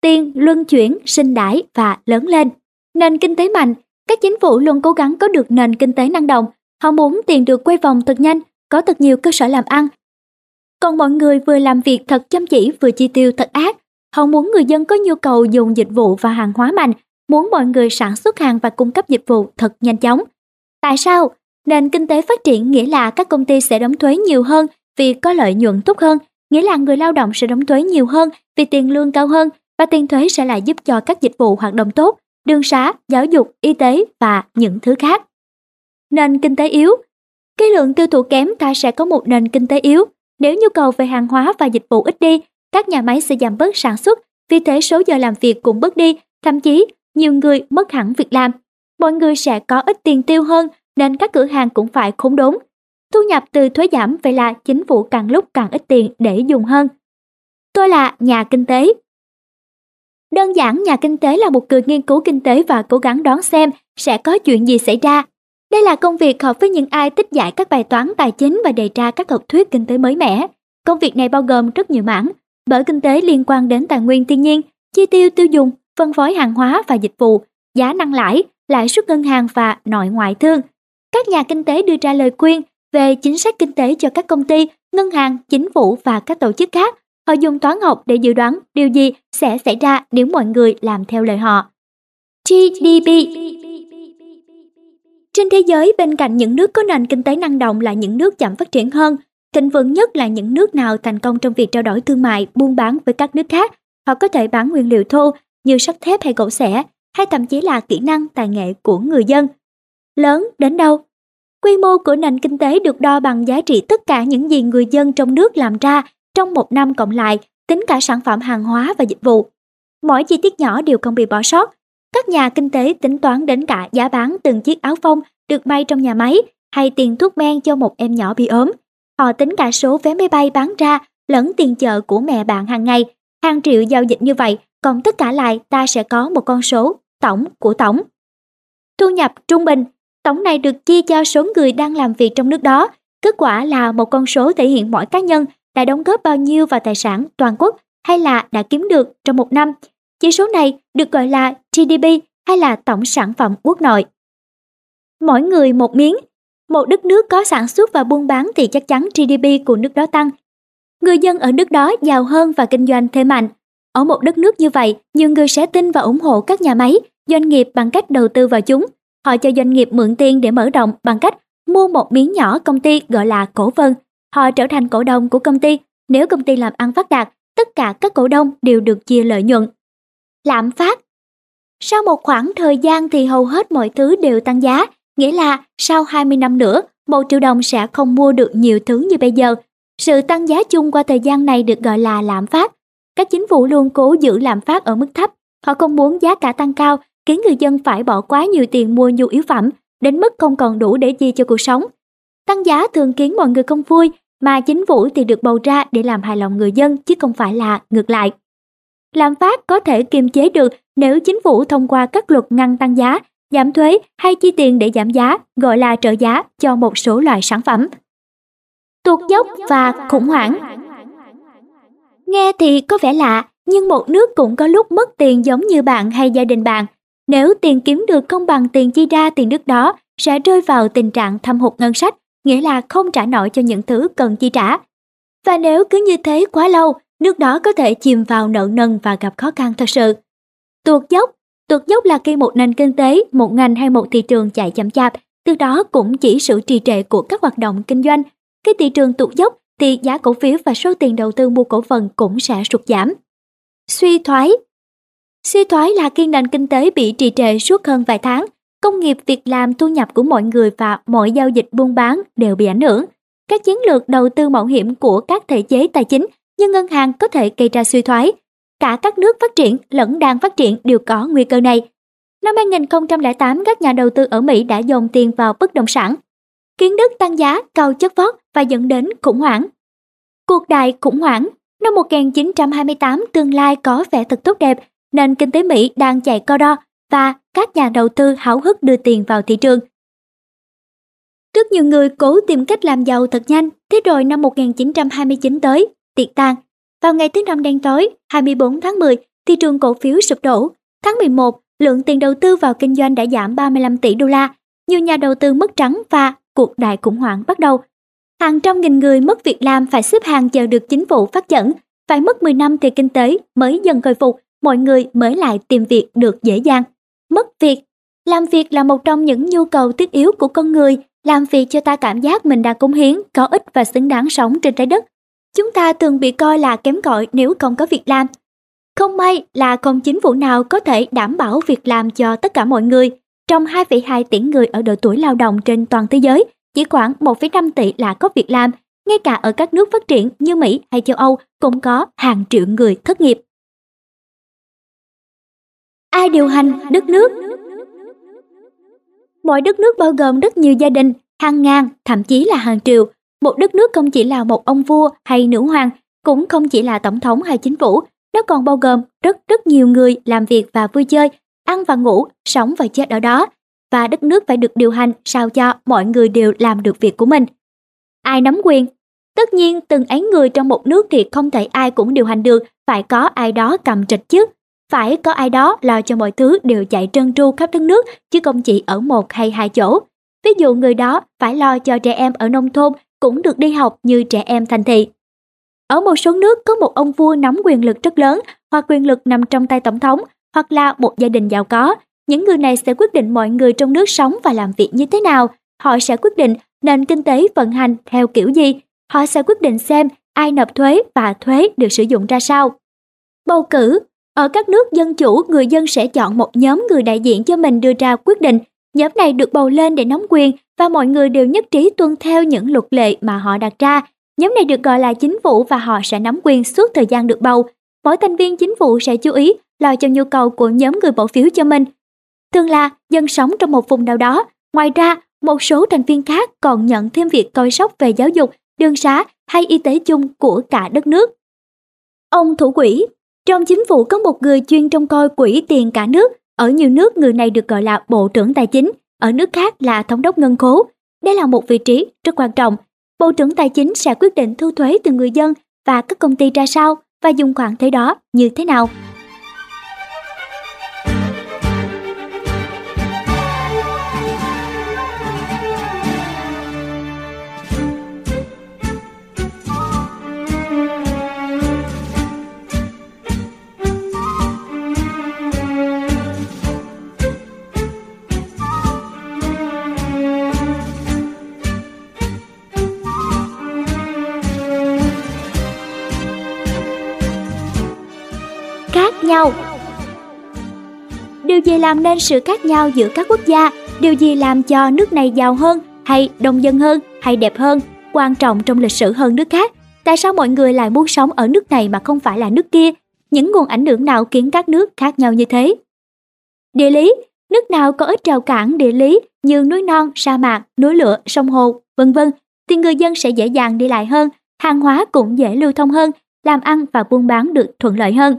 Tiền luân chuyển, sinh đãi và lớn lên. Nền kinh tế mạnh. Các chính phủ luôn cố gắng có được nền kinh tế năng động. Họ muốn tiền được quay vòng thật nhanh, có thật nhiều cơ sở làm ăn. Còn mọi người vừa làm việc thật chăm chỉ vừa chi tiêu thật ác. Họ muốn người dân có nhu cầu dùng dịch vụ và hàng hóa mạnh, muốn mọi người sản xuất hàng và cung cấp dịch vụ thật nhanh chóng. Tại sao? Nền kinh tế phát triển nghĩa là các công ty sẽ đóng thuế nhiều hơn vì có lợi nhuận tốt hơn, nghĩa là người lao động sẽ đóng thuế nhiều hơn vì tiền lương cao hơn, và tiền thuế sẽ lại giúp cho các dịch vụ hoạt động tốt, đường sá, giáo dục, y tế và những thứ khác. Nền kinh tế yếu. Cái lượng tiêu thụ kém, ta sẽ có một nền kinh tế yếu. Nếu nhu cầu về hàng hóa và dịch vụ ít đi, các nhà máy sẽ giảm bớt sản xuất, vì thế số giờ làm việc cũng bớt đi, thậm chí nhiều người mất hẳn việc làm. Mọi người sẽ có ít tiền tiêu hơn nên các cửa hàng cũng phải khốn đốn. Thu nhập từ thuế giảm, vậy là chính phủ càng lúc càng ít tiền để dùng hơn. Tôi là nhà kinh tế. Đơn giản, nhà kinh tế là một người nghiên cứu kinh tế và cố gắng đoán xem sẽ có chuyện gì xảy ra. Đây là công việc hợp với những ai thích giải các bài toán tài chính và đề ra các học thuyết kinh tế mới mẻ. Công việc này bao gồm rất nhiều mảng, bởi kinh tế liên quan đến tài nguyên thiên nhiên, chi tiêu tiêu dùng, phân phối hàng hóa và dịch vụ, giá năng lãi, lãi suất ngân hàng và nội ngoại thương. Các nhà kinh tế đưa ra lời khuyên về chính sách kinh tế cho các công ty, ngân hàng, chính phủ và các tổ chức khác. Họ dùng toán học để dự đoán điều gì sẽ xảy ra nếu mọi người làm theo lời họ. giê đê pê. Trên thế giới, bên cạnh những nước có nền kinh tế năng động là những nước chậm phát triển hơn. Thịnh vượng nhất là những nước nào thành công trong việc trao đổi thương mại, buôn bán với các nước khác. Họ có thể bán nguyên liệu thô như sắt thép hay gỗ xẻ, hay thậm chí là kỹ năng, tài nghệ của người dân. Lớn đến đâu? Quy mô của nền kinh tế được đo bằng giá trị tất cả những gì người dân trong nước làm ra trong một năm cộng lại, tính cả sản phẩm hàng hóa và dịch vụ. Mỗi chi tiết nhỏ đều không bị bỏ sót. Các nhà kinh tế tính toán đến cả giá bán từng chiếc áo phông được may trong nhà máy hay tiền thuốc men cho một em nhỏ bị ốm. Họ tính cả số vé máy bay bán ra lẫn tiền chợ của mẹ bạn hàng ngày. Hàng triệu giao dịch như vậy, cộng tất cả lại ta sẽ có một con số tổng của tổng. Thu nhập trung bình. Tổng này được chia cho số người đang làm việc trong nước đó. Kết quả là một con số thể hiện mỗi cá nhân đã đóng góp bao nhiêu vào tài sản toàn quốc hay là đã kiếm được trong một năm. Chỉ số này được gọi là giê đê pê hay là tổng sản phẩm quốc nội. Mỗi người một miếng. Một đất nước có sản xuất và buôn bán thì chắc chắn giê đê pê của nước đó tăng. Người dân ở nước đó giàu hơn và kinh doanh thêm mạnh. Ở một đất nước như vậy, nhiều người sẽ tin và ủng hộ các nhà máy, doanh nghiệp bằng cách đầu tư vào chúng. Họ cho doanh nghiệp mượn tiền để mở rộng bằng cách mua một miếng nhỏ công ty gọi là cổ phần. Họ trở thành cổ đông của công ty. Nếu công ty làm ăn phát đạt, tất cả các cổ đông đều được chia lợi nhuận. Lạm phát. Sau một khoảng thời gian thì hầu hết mọi thứ đều tăng giá, nghĩa là sau hai mươi năm nữa, một triệu đồng sẽ không mua được nhiều thứ như bây giờ. Sự tăng giá chung qua thời gian này được gọi là lạm phát. Các chính phủ luôn cố giữ lạm phát ở mức thấp. Họ không muốn giá cả tăng cao, khiến người dân phải bỏ quá nhiều tiền mua nhu yếu phẩm, đến mức không còn đủ để chi cho cuộc sống. Tăng giá thường khiến mọi người không vui, mà chính phủ thì được bầu ra để làm hài lòng người dân chứ không phải là ngược lại. Lạm phát có thể kiềm chế được nếu chính phủ thông qua các luật ngăn tăng giá, giảm thuế hay chi tiền để giảm giá, gọi là trợ giá cho một số loại sản phẩm. Tuột dốc và khủng hoảng. Nghe thì có vẻ lạ, nhưng một nước cũng có lúc mất tiền giống như bạn hay gia đình bạn. Nếu tiền kiếm được không bằng tiền chi ra thì nước đó sẽ rơi vào tình trạng thâm hụt ngân sách, nghĩa là không trả nổi cho những thứ cần chi trả. Và nếu cứ như thế quá lâu, nước đó có thể chìm vào nợ nần và gặp khó khăn thật sự. Tuột dốc. Tuột dốc là khi một nền kinh tế, một ngành hay một thị trường chạy chậm chạp, từ đó cũng chỉ sự trì trệ của các hoạt động kinh doanh. Khi thị trường tuột dốc thì giá cổ phiếu và số tiền đầu tư mua cổ phần cũng sẽ sụt giảm. Suy thoái. Suy thoái là khi nền kinh tế bị trì trệ suốt hơn vài tháng, công nghiệp, việc làm, thu nhập của mọi người và mọi giao dịch buôn bán đều bị ảnh hưởng. Các chiến lược đầu tư mạo hiểm của các thể chế tài chính như ngân hàng có thể gây ra suy thoái. Cả các nước phát triển lẫn đang phát triển đều có nguy cơ này. Năm hai nghìn không trăm lẻ tám, các nhà đầu tư ở Mỹ đã dồn tiền vào bất động sản, kiến đất tăng giá cao chót vót và dẫn đến khủng hoảng. Cuộc đại khủng hoảng. Năm một nghìn chín trăm hai mươi tám, tương lai có vẻ thật tốt đẹp, nền kinh tế Mỹ đang chạy co đo và các nhà đầu tư háo hức đưa tiền vào thị trường. Rất nhiều người cố tìm cách làm giàu thật nhanh, thế rồi năm một nghìn chín trăm hai mươi chín tới, tiệc tàn. Vào ngày thứ năm đen tối, hai mươi tư tháng mười, thị trường cổ phiếu sụp đổ. Tháng mười một, lượng tiền đầu tư vào kinh doanh đã giảm ba mươi lăm tỷ đô la. Nhiều nhà đầu tư mất trắng và cuộc đại khủng hoảng bắt đầu. Hàng trăm nghìn người mất việc làm, phải xếp hàng chờ được chính phủ phát dẫn. Phải mất mười năm thì kinh tế mới dần khôi phục, mọi người mới lại tìm việc được dễ dàng. Mất việc. Làm việc là một trong những nhu cầu thiết yếu của con người. Làm việc cho ta cảm giác mình đã cống hiến, có ích và xứng đáng sống trên trái đất. Chúng ta từng bị coi là kém cỏi nếu không có việc làm. Không may là không chính phủ nào có thể đảm bảo việc làm cho tất cả mọi người. Trong hai phẩy hai tỷ người ở độ tuổi lao động trên toàn thế giới, chỉ khoảng một phẩy năm tỷ là có việc làm. Ngay cả ở các nước phát triển như Mỹ hay châu Âu cũng có hàng triệu người thất nghiệp. Ai điều hành đất nước? Mỗi đất nước bao gồm rất nhiều gia đình, hàng ngàn, thậm chí là hàng triệu. Một đất nước không chỉ là một ông vua hay nữ hoàng, cũng không chỉ là tổng thống hay chính phủ. Nó còn bao gồm rất rất nhiều người làm việc và vui chơi, ăn và ngủ, sống và chết ở đó. Và đất nước phải được điều hành sao cho mọi người đều làm được việc của mình. Ai nắm quyền? Tất nhiên từng ấy người trong một nước thì không thể ai cũng điều hành được, phải có ai đó cầm trịch chứ. Phải có ai đó lo cho mọi thứ đều chạy trơn tru khắp đất nước, chứ không chỉ ở một hay hai chỗ. Ví dụ người đó phải lo cho trẻ em ở nông thôn cũng được đi học như trẻ em thành thị. Ở một số nước có một ông vua nắm quyền lực rất lớn, hoặc quyền lực nằm trong tay tổng thống, hoặc là một gia đình giàu có. Những người này sẽ quyết định mọi người trong nước sống và làm việc như thế nào. Họ sẽ quyết định nền kinh tế vận hành theo kiểu gì. Họ sẽ quyết định xem ai nộp thuế và thuế được sử dụng ra sao. Bầu cử. Ở các nước dân chủ, người dân sẽ chọn một nhóm người đại diện cho mình đưa ra quyết định. Nhóm này được bầu lên để nắm quyền và mọi người đều nhất trí tuân theo những luật lệ mà họ đặt ra. Nhóm này được gọi là chính phủ và họ sẽ nắm quyền suốt thời gian được bầu. Mỗi thành viên chính phủ sẽ chú ý lo cho nhu cầu của nhóm người bỏ phiếu cho mình. Thường là dân sống trong một vùng nào đó. Ngoài ra, một số thành viên khác còn nhận thêm việc coi sóc về giáo dục, đường xá hay y tế chung của cả đất nước. Ông thủ quỹ. Trong chính phủ có một người chuyên trông coi quỹ tiền cả nước. Ở nhiều nước, người này được gọi là Bộ trưởng Tài chính, ở nước khác là Thống đốc Ngân khố. Đây là một vị trí rất quan trọng. Bộ trưởng Tài chính sẽ quyết định thu thuế từ người dân và các công ty ra sao và dùng khoản thuế đó như thế nào. Nhau. Điều gì làm nên sự khác nhau giữa các quốc gia? Điều gì làm cho nước này giàu hơn, hay đông dân hơn, hay đẹp hơn, quan trọng trong lịch sử hơn nước khác? Tại sao mọi người lại muốn sống ở nước này mà không phải là nước kia? Những nguồn ảnh hưởng nào khiến các nước khác nhau như thế? Địa lý. Nước nào có ít rào cản địa lý như núi non, sa mạc, núi lửa, sông hồ, vân vân thì người dân sẽ dễ dàng đi lại hơn, hàng hóa cũng dễ lưu thông hơn, làm ăn và buôn bán được thuận lợi hơn.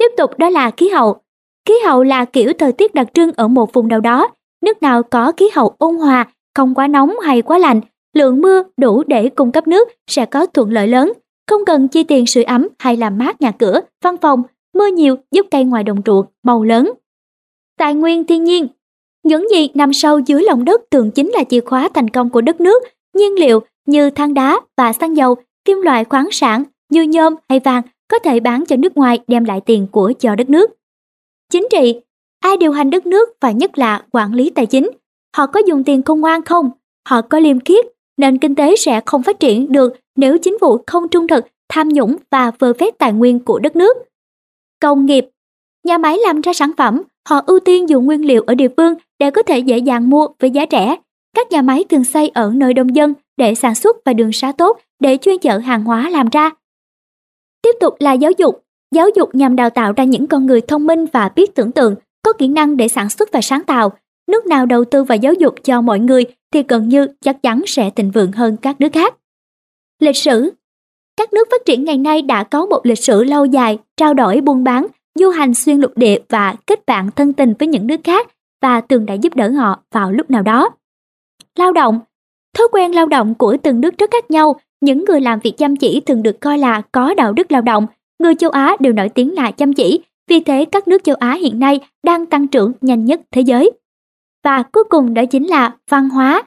Tiếp tục đó là khí hậu. Khí hậu là kiểu thời tiết đặc trưng ở một vùng nào đó. Nước nào có khí hậu ôn hòa, không quá nóng hay quá lạnh, lượng mưa đủ để cung cấp nước sẽ có thuận lợi lớn. Không cần chi tiền sưởi ấm hay làm mát nhà cửa, văn phòng, mưa nhiều giúp cây ngoài đồng ruộng màu lớn. Tài nguyên thiên nhiên. Những gì nằm sâu dưới lòng đất thường chính là chìa khóa thành công của đất nước. Nhiên liệu như than đá và xăng dầu, kim loại khoáng sản như nhôm hay vàng có thể bán cho nước ngoài đem lại tiền của cho đất nước. Chính trị. Ai điều hành đất nước và nhất là quản lý tài chính? Họ có dùng tiền khôn ngoan không? Họ có liêm khiết? Nền kinh tế sẽ không phát triển được nếu chính phủ không trung thực, tham nhũng và vơ vét tài nguyên của đất nước. Công nghiệp. Nhà máy làm ra sản phẩm, họ ưu tiên dùng nguyên liệu ở địa phương để có thể dễ dàng mua với giá rẻ. Các nhà máy thường xây ở nơi đông dân để sản xuất và đường xá tốt để chuyên chở hàng hóa làm ra. Tiếp tục là giáo dục. Giáo dục nhằm đào tạo ra những con người thông minh và biết tưởng tượng, có kỹ năng để sản xuất và sáng tạo. Nước nào đầu tư vào giáo dục cho mọi người thì gần như chắc chắn sẽ thịnh vượng hơn các nước khác. Lịch sử. Các nước phát triển ngày nay đã có một lịch sử lâu dài, trao đổi buôn bán, du hành xuyên lục địa và kết bạn thân tình với những nước khác và từng đã giúp đỡ họ vào lúc nào đó. Lao động. Thói quen lao động của từng nước rất khác nhau. Những người làm việc chăm chỉ thường được coi là có đạo đức lao động. Người châu Á đều nổi tiếng là chăm chỉ, vì thế các nước châu Á hiện nay đang tăng trưởng nhanh nhất thế giới. Và cuối cùng đó chính là văn hóa.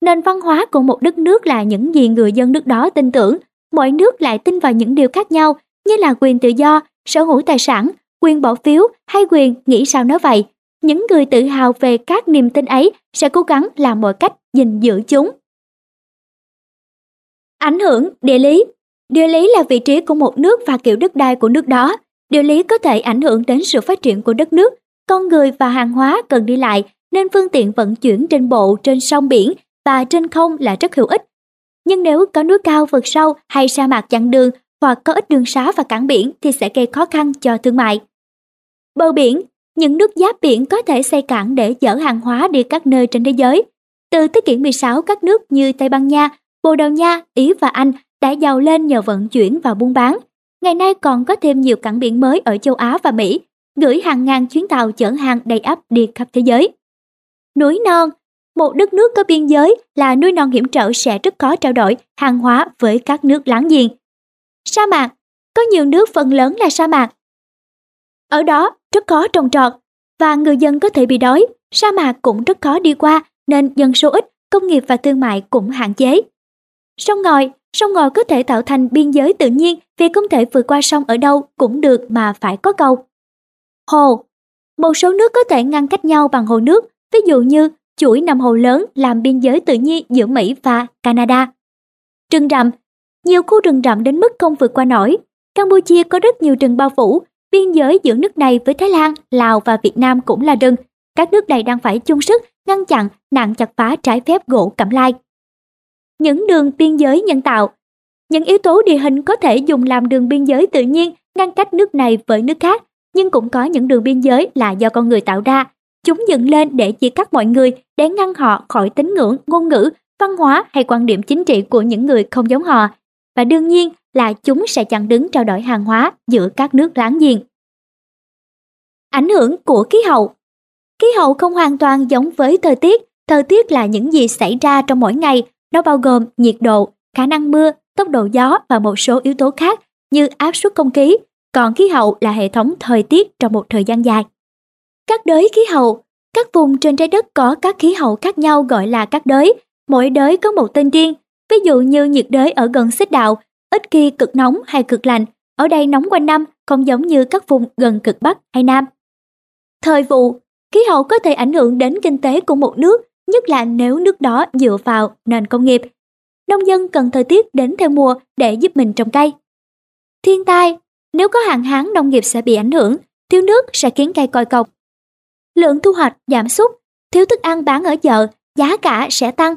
Nền văn hóa của một đất nước là những gì người dân nước đó tin tưởng. Mỗi nước lại tin vào những điều khác nhau, như là quyền tự do, sở hữu tài sản, quyền bỏ phiếu hay quyền nghĩ sao nói vậy. Những người tự hào về các niềm tin ấy sẽ cố gắng làm mọi cách gìn giữ chúng. Ảnh hưởng địa lý. Địa lý là vị trí của một nước và kiểu đất đai của nước đó. Địa lý có thể ảnh hưởng đến sự phát triển của đất nước. Con người và hàng hóa cần đi lại nên phương tiện vận chuyển trên bộ, trên sông biển và trên không là rất hữu ích. Nhưng nếu có núi cao vượt sâu hay sa mạc chặn đường hoặc có ít đường sá và cảng biển thì sẽ gây khó khăn cho thương mại. Bờ biển, những nước giáp biển có thể xây cảng để chở hàng hóa đi các nơi trên thế giới. Từ thế kỷ mười sáu, các nước như Tây Ban Nha, Bồ Đào Nha, Ý và Anh đã giàu lên nhờ vận chuyển và buôn bán. Ngày nay còn có thêm nhiều cảng biển mới ở châu Á và Mỹ, gửi hàng ngàn chuyến tàu chở hàng đầy ắp đi khắp thế giới. Núi non, một đất nước có biên giới là núi non hiểm trở sẽ rất khó trao đổi hàng hóa với các nước láng giềng. Sa mạc, có nhiều nước phần lớn là sa mạc. Ở đó rất khó trồng trọt và người dân có thể bị đói. Sa mạc cũng rất khó đi qua nên dân số ít, công nghiệp và thương mại cũng hạn chế. Sông ngòi, sông ngòi có thể tạo thành biên giới tự nhiên vì không thể vượt qua sông ở đâu cũng được mà phải có cầu. Hồ, một số nước có thể ngăn cách nhau bằng hồ nước, ví dụ như chuỗi năm hồ lớn làm biên giới tự nhiên giữa Mỹ và Canada. Rừng rậm, nhiều khu rừng rậm đến mức không vượt qua nổi. Campuchia có rất nhiều rừng bao phủ, biên giới giữa nước này với Thái Lan, Lào và Việt Nam cũng là rừng. Các nước này đang phải chung sức ngăn chặn nạn chặt phá trái phép gỗ cẩm lai. Những đường biên giới nhân tạo, những yếu tố địa hình có thể dùng làm đường biên giới tự nhiên ngăn cách nước này với nước khác, nhưng cũng có những đường biên giới là do con người tạo ra. Chúng dựng lên để chia cắt mọi người, để ngăn họ khỏi tín ngưỡng, ngôn ngữ, văn hóa hay quan điểm chính trị của những người không giống họ. Và đương nhiên là chúng sẽ chặn đứng trao đổi hàng hóa giữa các nước láng giềng. Ảnh hưởng của khí hậu. Khí hậu không hoàn toàn giống với thời tiết. Thời tiết là những gì xảy ra trong mỗi ngày. Nó bao gồm nhiệt độ, khả năng mưa, tốc độ gió và một số yếu tố khác như áp suất không khí. Còn khí hậu là hệ thống thời tiết trong một thời gian dài. Các đới khí hậu. Các vùng trên trái đất có các khí hậu khác nhau gọi là các đới. Mỗi đới có một tên riêng. Ví dụ như nhiệt đới ở gần xích đạo, ít khi cực nóng hay cực lạnh. Ở đây nóng quanh năm, không giống như các vùng gần cực Bắc hay Nam. Thời vụ. Khí hậu có thể ảnh hưởng đến kinh tế của một nước, nhất là nếu nước đó dựa vào nền công nghiệp. Nông dân cần thời tiết đến theo mùa để giúp mình trồng cây. Thiên tai. Nếu có hạn hán, nông nghiệp sẽ bị ảnh hưởng, thiếu nước sẽ khiến cây còi cọc. Lượng thu hoạch giảm sút, thiếu thức ăn bán ở chợ, giá cả sẽ tăng.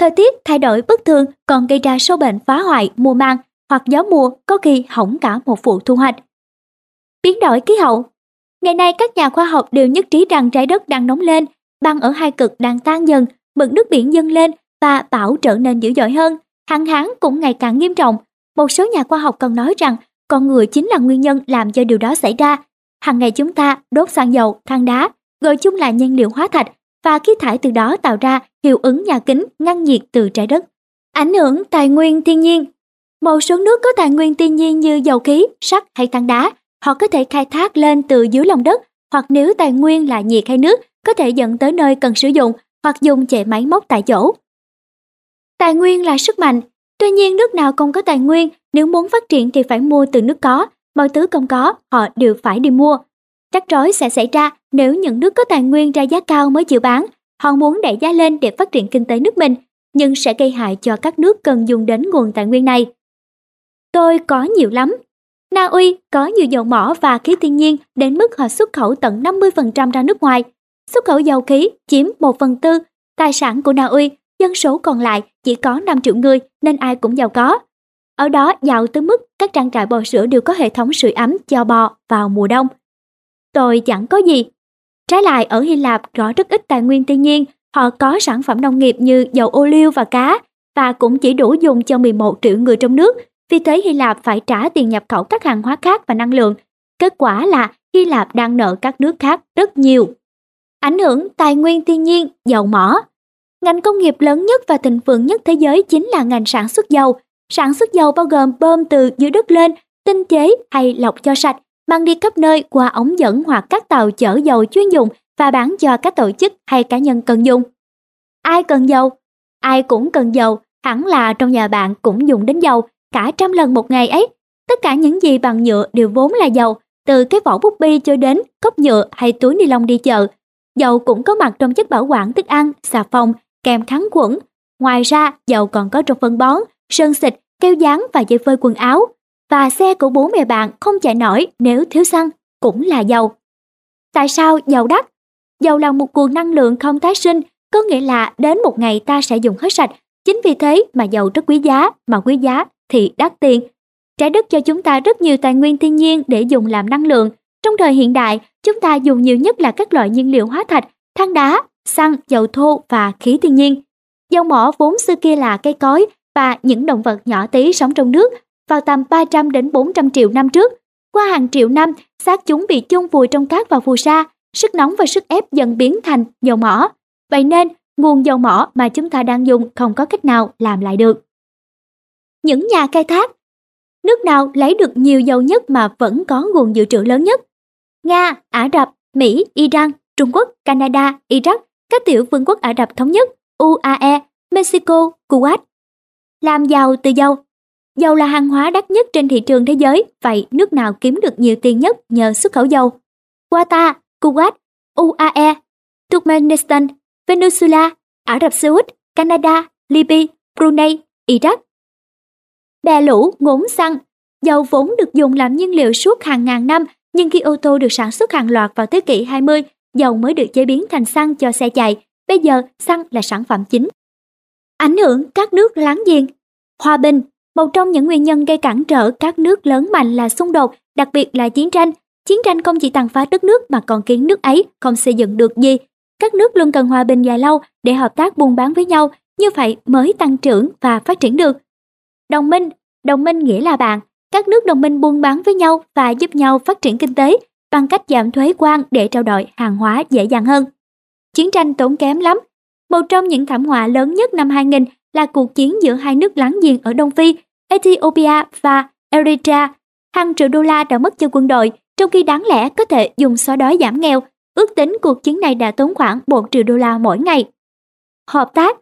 Thời tiết thay đổi bất thường còn gây ra sâu bệnh phá hoại mùa màng hoặc gió mùa có khi hỏng cả một vụ thu hoạch. Biến đổi khí hậu. Ngày nay các nhà khoa học đều nhất trí rằng trái đất đang nóng lên, băng ở hai cực đang tan dần, mực nước biển dâng lên và bão trở nên dữ dội hơn. Hạn hán cũng ngày càng nghiêm trọng. Một số nhà khoa học còn nói rằng con người chính là nguyên nhân làm cho điều đó xảy ra. Hàng ngày chúng ta đốt xăng dầu, than đá, gọi chung là nhiên liệu hóa thạch và khí thải từ đó tạo ra hiệu ứng nhà kính ngăn nhiệt từ trái đất. Ảnh hưởng tài nguyên thiên nhiên. Một số nước có tài nguyên thiên nhiên như dầu khí, sắt hay than đá, họ có thể khai thác lên từ dưới lòng đất, hoặc nếu tài nguyên là nhiệt hay nước, có thể dẫn tới nơi cần sử dụng hoặc dùng chạy máy móc tại chỗ. Tài nguyên là sức mạnh. Tuy nhiên nước nào không có tài nguyên, nếu muốn phát triển thì phải mua từ nước có. Mọi thứ không có, họ đều phải đi mua. Rắc rối sẽ xảy ra nếu những nước có tài nguyên ra giá cao mới chịu bán. Họ muốn đẩy giá lên để phát triển kinh tế nước mình, nhưng sẽ gây hại cho các nước cần dùng đến nguồn tài nguyên này. Tôi có nhiều lắm. Na Uy có nhiều dầu mỏ và khí thiên nhiên đến mức họ xuất khẩu tận năm mươi phần trăm ra nước ngoài. Xuất khẩu dầu khí chiếm một phần tư tài sản của Na Uy, dân số còn lại chỉ có năm triệu người nên ai cũng giàu có. Ở đó giàu tới mức các trang trại bò sữa đều có hệ thống sưởi ấm cho bò vào mùa đông. Tôi chẳng có gì. Trái lại ở Hy Lạp có rất ít tài nguyên thiên nhiên, họ có sản phẩm nông nghiệp như dầu ô liu và cá và cũng chỉ đủ dùng cho mười một triệu người trong nước. Vì thế Hy Lạp phải trả tiền nhập khẩu các hàng hóa khác và năng lượng. Kết quả là Hy Lạp đang nợ các nước khác rất nhiều. Ảnh hưởng tài nguyên thiên nhiên, dầu mỏ. Ngành công nghiệp lớn nhất và thịnh vượng nhất thế giới chính là ngành sản xuất dầu. Sản xuất dầu bao gồm bơm từ dưới đất lên, tinh chế hay lọc cho sạch, mang đi khắp nơi qua ống dẫn hoặc các tàu chở dầu chuyên dụng và bán cho các tổ chức hay cá nhân cần dùng. Ai cần dầu? Ai cũng cần dầu, hẳn là trong nhà bạn cũng dùng đến dầu, cả trăm lần một ngày ấy. Tất cả những gì bằng nhựa đều vốn là dầu, từ cái vỏ bút bi cho đến cốc nhựa hay túi ni lông đi chợ. Dầu cũng có mặt trong chất bảo quản thức ăn, xà phòng, kem kháng khuẩn. Ngoài ra, dầu còn có trong phân bón, sơn xịt keo dán và dây phơi quần áo, và xe của bố mẹ bạn không chạy nổi nếu thiếu xăng cũng là dầu. Tại sao dầu đắt? Dầu là một nguồn năng lượng không tái sinh, có nghĩa là đến một ngày ta sẽ dùng hết sạch. Chính vì thế mà dầu rất quý giá, mà quý giá thì đắt tiền. Trái đất cho chúng ta rất nhiều tài nguyên thiên nhiên để dùng làm năng lượng. Trong thời hiện đại, chúng ta dùng nhiều nhất là các loại nhiên liệu hóa thạch, than đá, xăng, dầu thô và khí thiên nhiên. Dầu mỏ vốn xưa kia là cây cối và những động vật nhỏ tí sống trong nước. Vào tầm ba trăm đến bốn trăm triệu năm trước, qua hàng triệu năm, xác chúng bị chôn vùi trong cát và phù sa, sức nóng và sức ép dần biến thành dầu mỏ. Vậy nên, nguồn dầu mỏ mà chúng ta đang dùng không có cách nào làm lại được. Những nhà khai thác. Nước nào lấy được nhiều dầu nhất mà vẫn có nguồn dự trữ lớn nhất? Nga, Ả Rập, Mỹ, Iran, Trung Quốc, Canada, Iraq, các tiểu vương quốc Ả Rập Thống Nhất, u a e, Mexico, Kuwait. Làm giàu từ dầu. Dầu là hàng hóa đắt nhất trên thị trường thế giới, vậy nước nào kiếm được nhiều tiền nhất nhờ xuất khẩu dầu? Qatar, Kuwait, u a e, Turkmenistan, Venezuela, Ả Rập Xê Út, Canada, Libya, Brunei, Iraq. Bè lũ ngốn xăng. Dầu vốn được dùng làm nhiên liệu suốt hàng ngàn năm, nhưng khi ô tô được sản xuất hàng loạt vào thế kỷ hai mươi, dầu mới được chế biến thành xăng cho xe chạy. Bây giờ, xăng là sản phẩm chính. Ảnh hưởng các nước láng giềng. Hòa bình. Một trong những nguyên nhân gây cản trở các nước lớn mạnh là xung đột, đặc biệt là chiến tranh. Chiến tranh không chỉ tàn phá đất nước mà còn khiến nước ấy không xây dựng được gì. Các nước luôn cần hòa bình dài lâu để hợp tác buôn bán với nhau, như vậy mới tăng trưởng và phát triển được. Đồng minh. Đồng minh nghĩa là bạn. Các nước đồng minh buôn bán với nhau và giúp nhau phát triển kinh tế bằng cách giảm thuế quan để trao đổi hàng hóa dễ dàng hơn. Chiến tranh tốn kém lắm. Một trong những thảm họa lớn nhất năm hai nghìn là cuộc chiến giữa hai nước láng giềng ở Đông Phi, Ethiopia và Eritrea. Hàng triệu đô la đã mất cho quân đội, trong khi đáng lẽ có thể dùng xóa đói giảm nghèo. Ước tính cuộc chiến này đã tốn khoảng một triệu đô la mỗi ngày. Hợp tác.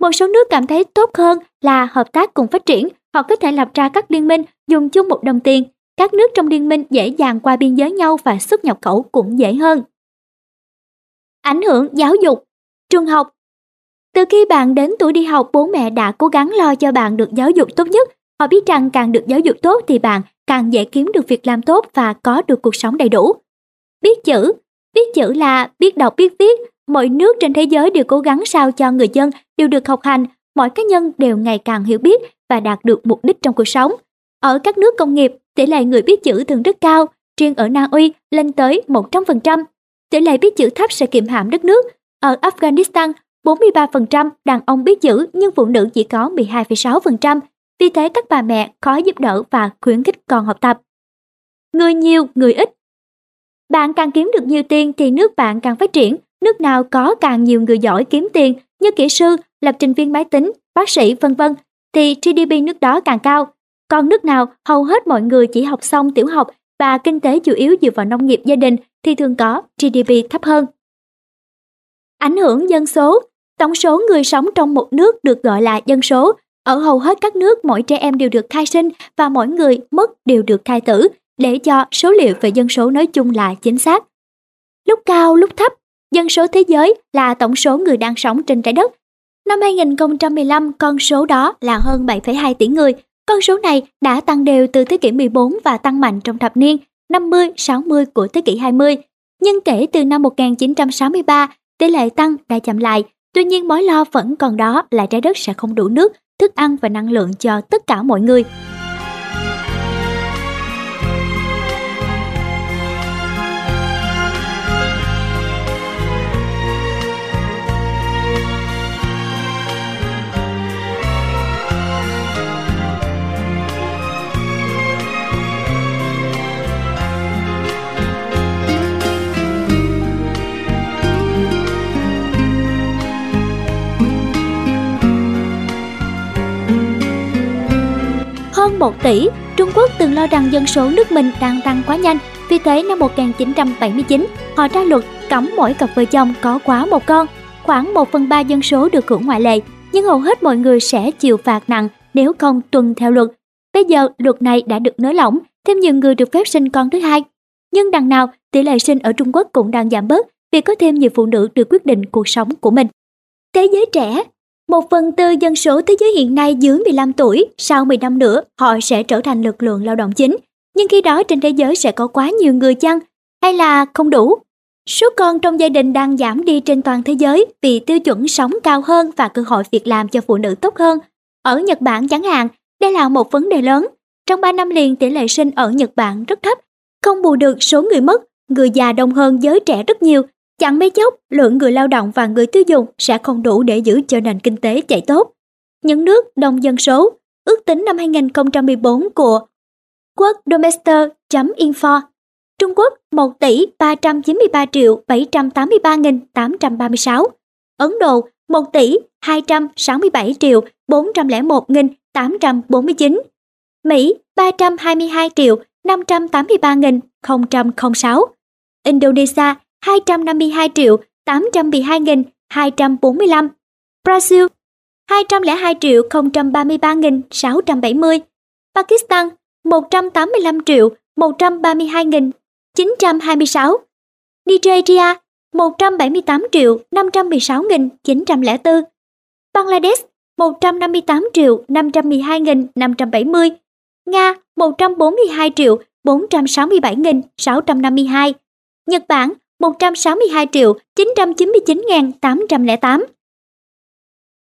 Một số nước cảm thấy tốt hơn là hợp tác cùng phát triển, họ có thể lập ra các liên minh dùng chung một đồng tiền. Các nước trong liên minh dễ dàng qua biên giới nhau và xuất nhập khẩu cũng dễ hơn. Ảnh hưởng giáo dục. Trường học. Từ khi bạn đến tuổi đi học, bố mẹ đã cố gắng lo cho bạn được giáo dục tốt nhất. Họ biết rằng càng được giáo dục tốt thì bạn càng dễ kiếm được việc làm tốt và có được cuộc sống đầy đủ. Biết chữ. Biết chữ là biết đọc biết viết. Mọi nước trên thế giới đều cố gắng sao cho người dân đều được học hành, mọi cá nhân đều ngày càng hiểu biết và đạt được mục đích trong cuộc sống. Ở các nước công nghiệp, tỷ lệ người biết chữ thường rất cao, riêng ở Na Uy lên tới một trăm phần trăm. Tỷ lệ biết chữ thấp sẽ kiềm hãm đất nước. Ở Afghanistan, bốn mươi ba phần trăm đàn ông biết chữ nhưng phụ nữ chỉ có mười hai phẩy sáu phần trăm, vì thế các bà mẹ khó giúp đỡ và khuyến khích con học tập. Người nhiều, người ít. Bạn càng kiếm được nhiều tiền thì nước bạn càng phát triển. Nước nào có càng nhiều người giỏi kiếm tiền như kỹ sư, lập trình viên máy tính, bác sĩ, vân vân thì giê đê pê nước đó càng cao. Còn nước nào hầu hết mọi người chỉ học xong tiểu học và kinh tế chủ yếu dựa vào nông nghiệp gia đình thì thường có giê đê pê thấp hơn. Ảnh hưởng dân số. Tổng số người sống trong một nước được gọi là dân số. Ở hầu hết các nước, mỗi trẻ em đều được khai sinh và mỗi người mất đều được khai tử, để cho số liệu về dân số nói chung là chính xác. Lúc cao lúc thấp. Dân số thế giới là tổng số người đang sống trên trái đất. Năm hai nghìn không trăm mười lăm, con số đó là hơn bảy phẩy hai tỷ người. Con số này đã tăng đều từ thế kỷ mười bốn và tăng mạnh trong thập niên năm mươi sáu mươi của thế kỷ hai mươi. Nhưng kể từ năm một nghìn chín trăm sáu mươi ba, tỷ lệ tăng đã chậm lại. Tuy nhiên, mối lo vẫn còn đó là trái đất sẽ không đủ nước, thức ăn và năng lượng cho tất cả mọi người. một tỷ. Trung Quốc từng lo rằng dân số nước mình đang tăng quá nhanh, vì thế năm một nghìn chín trăm bảy mươi chín, họ ra luật cấm mỗi cặp vợ chồng có quá một con. Khoảng một phần ba dân số được hưởng ngoại lệ, nhưng hầu hết mọi người sẽ chịu phạt nặng nếu không tuân theo luật. Bây giờ, luật này đã được nới lỏng, thêm nhiều người được phép sinh con thứ hai. Nhưng đằng nào, tỷ lệ sinh ở Trung Quốc cũng đang giảm bớt vì có thêm nhiều phụ nữ được quyết định cuộc sống của mình. Thế giới trẻ. Một phần tư dân số thế giới hiện nay dưới mười lăm tuổi, sau mười năm nữa họ sẽ trở thành lực lượng lao động chính. Nhưng khi đó trên thế giới sẽ có quá nhiều người chăng? Hay là không đủ? Số con trong gia đình đang giảm đi trên toàn thế giới vì tiêu chuẩn sống cao hơn và cơ hội việc làm cho phụ nữ tốt hơn. Ở Nhật Bản chẳng hạn, đây là một vấn đề lớn. Trong ba năm liền tỷ lệ sinh ở Nhật Bản rất thấp, không bù được số người mất, người già đông hơn giới trẻ rất nhiều. Chẳng mấy chốc, lượng người lao động và người tiêu dùng sẽ không đủ để giữ cho nền kinh tế chạy tốt. Những nước đông dân số, ước tính năm hai không một bốn của worldometer chấm info, Trung Quốc một tỷ ba trăm chín mươi ba triệu bảy trăm tám mươi ba nghìn tám trăm ba mươi sáu, Ấn Độ một tỷ hai trăm sáu mươi bảy triệu bốn trăm lẻ một nghìn tám trăm bốn mươi chín, Mỹ ba trăm hai mươi hai triệu năm trăm tám mươi ba nghìn không trăm lẻ sáu, Indonesia hai trăm năm mươi hai triệu tám trăm mười hai nghìn hai trăm bốn mươi lăm, Brazil hai trăm lẻ hai triệu không trăm ba mươi ba nghìn sáu trăm bảy mươi, Pakistan một trăm tám mươi lăm triệu một trăm ba mươi hai nghìn chín trăm hai mươi sáu, Nigeria một trăm bảy mươi tám triệu năm trăm mười sáu nghìn chín trăm lẻ bốn, Bangladesh một trăm năm mươi tám triệu năm trăm mười hai nghìn năm trăm bảy mươi, Nga một trăm bốn mươi hai triệu bốn trăm sáu mươi bảy nghìn sáu trăm năm mươi hai, Nhật Bản một trăm sáu mươi hai triệu chín trăm chín mươi chín nghìn tám trăm lẻ tám.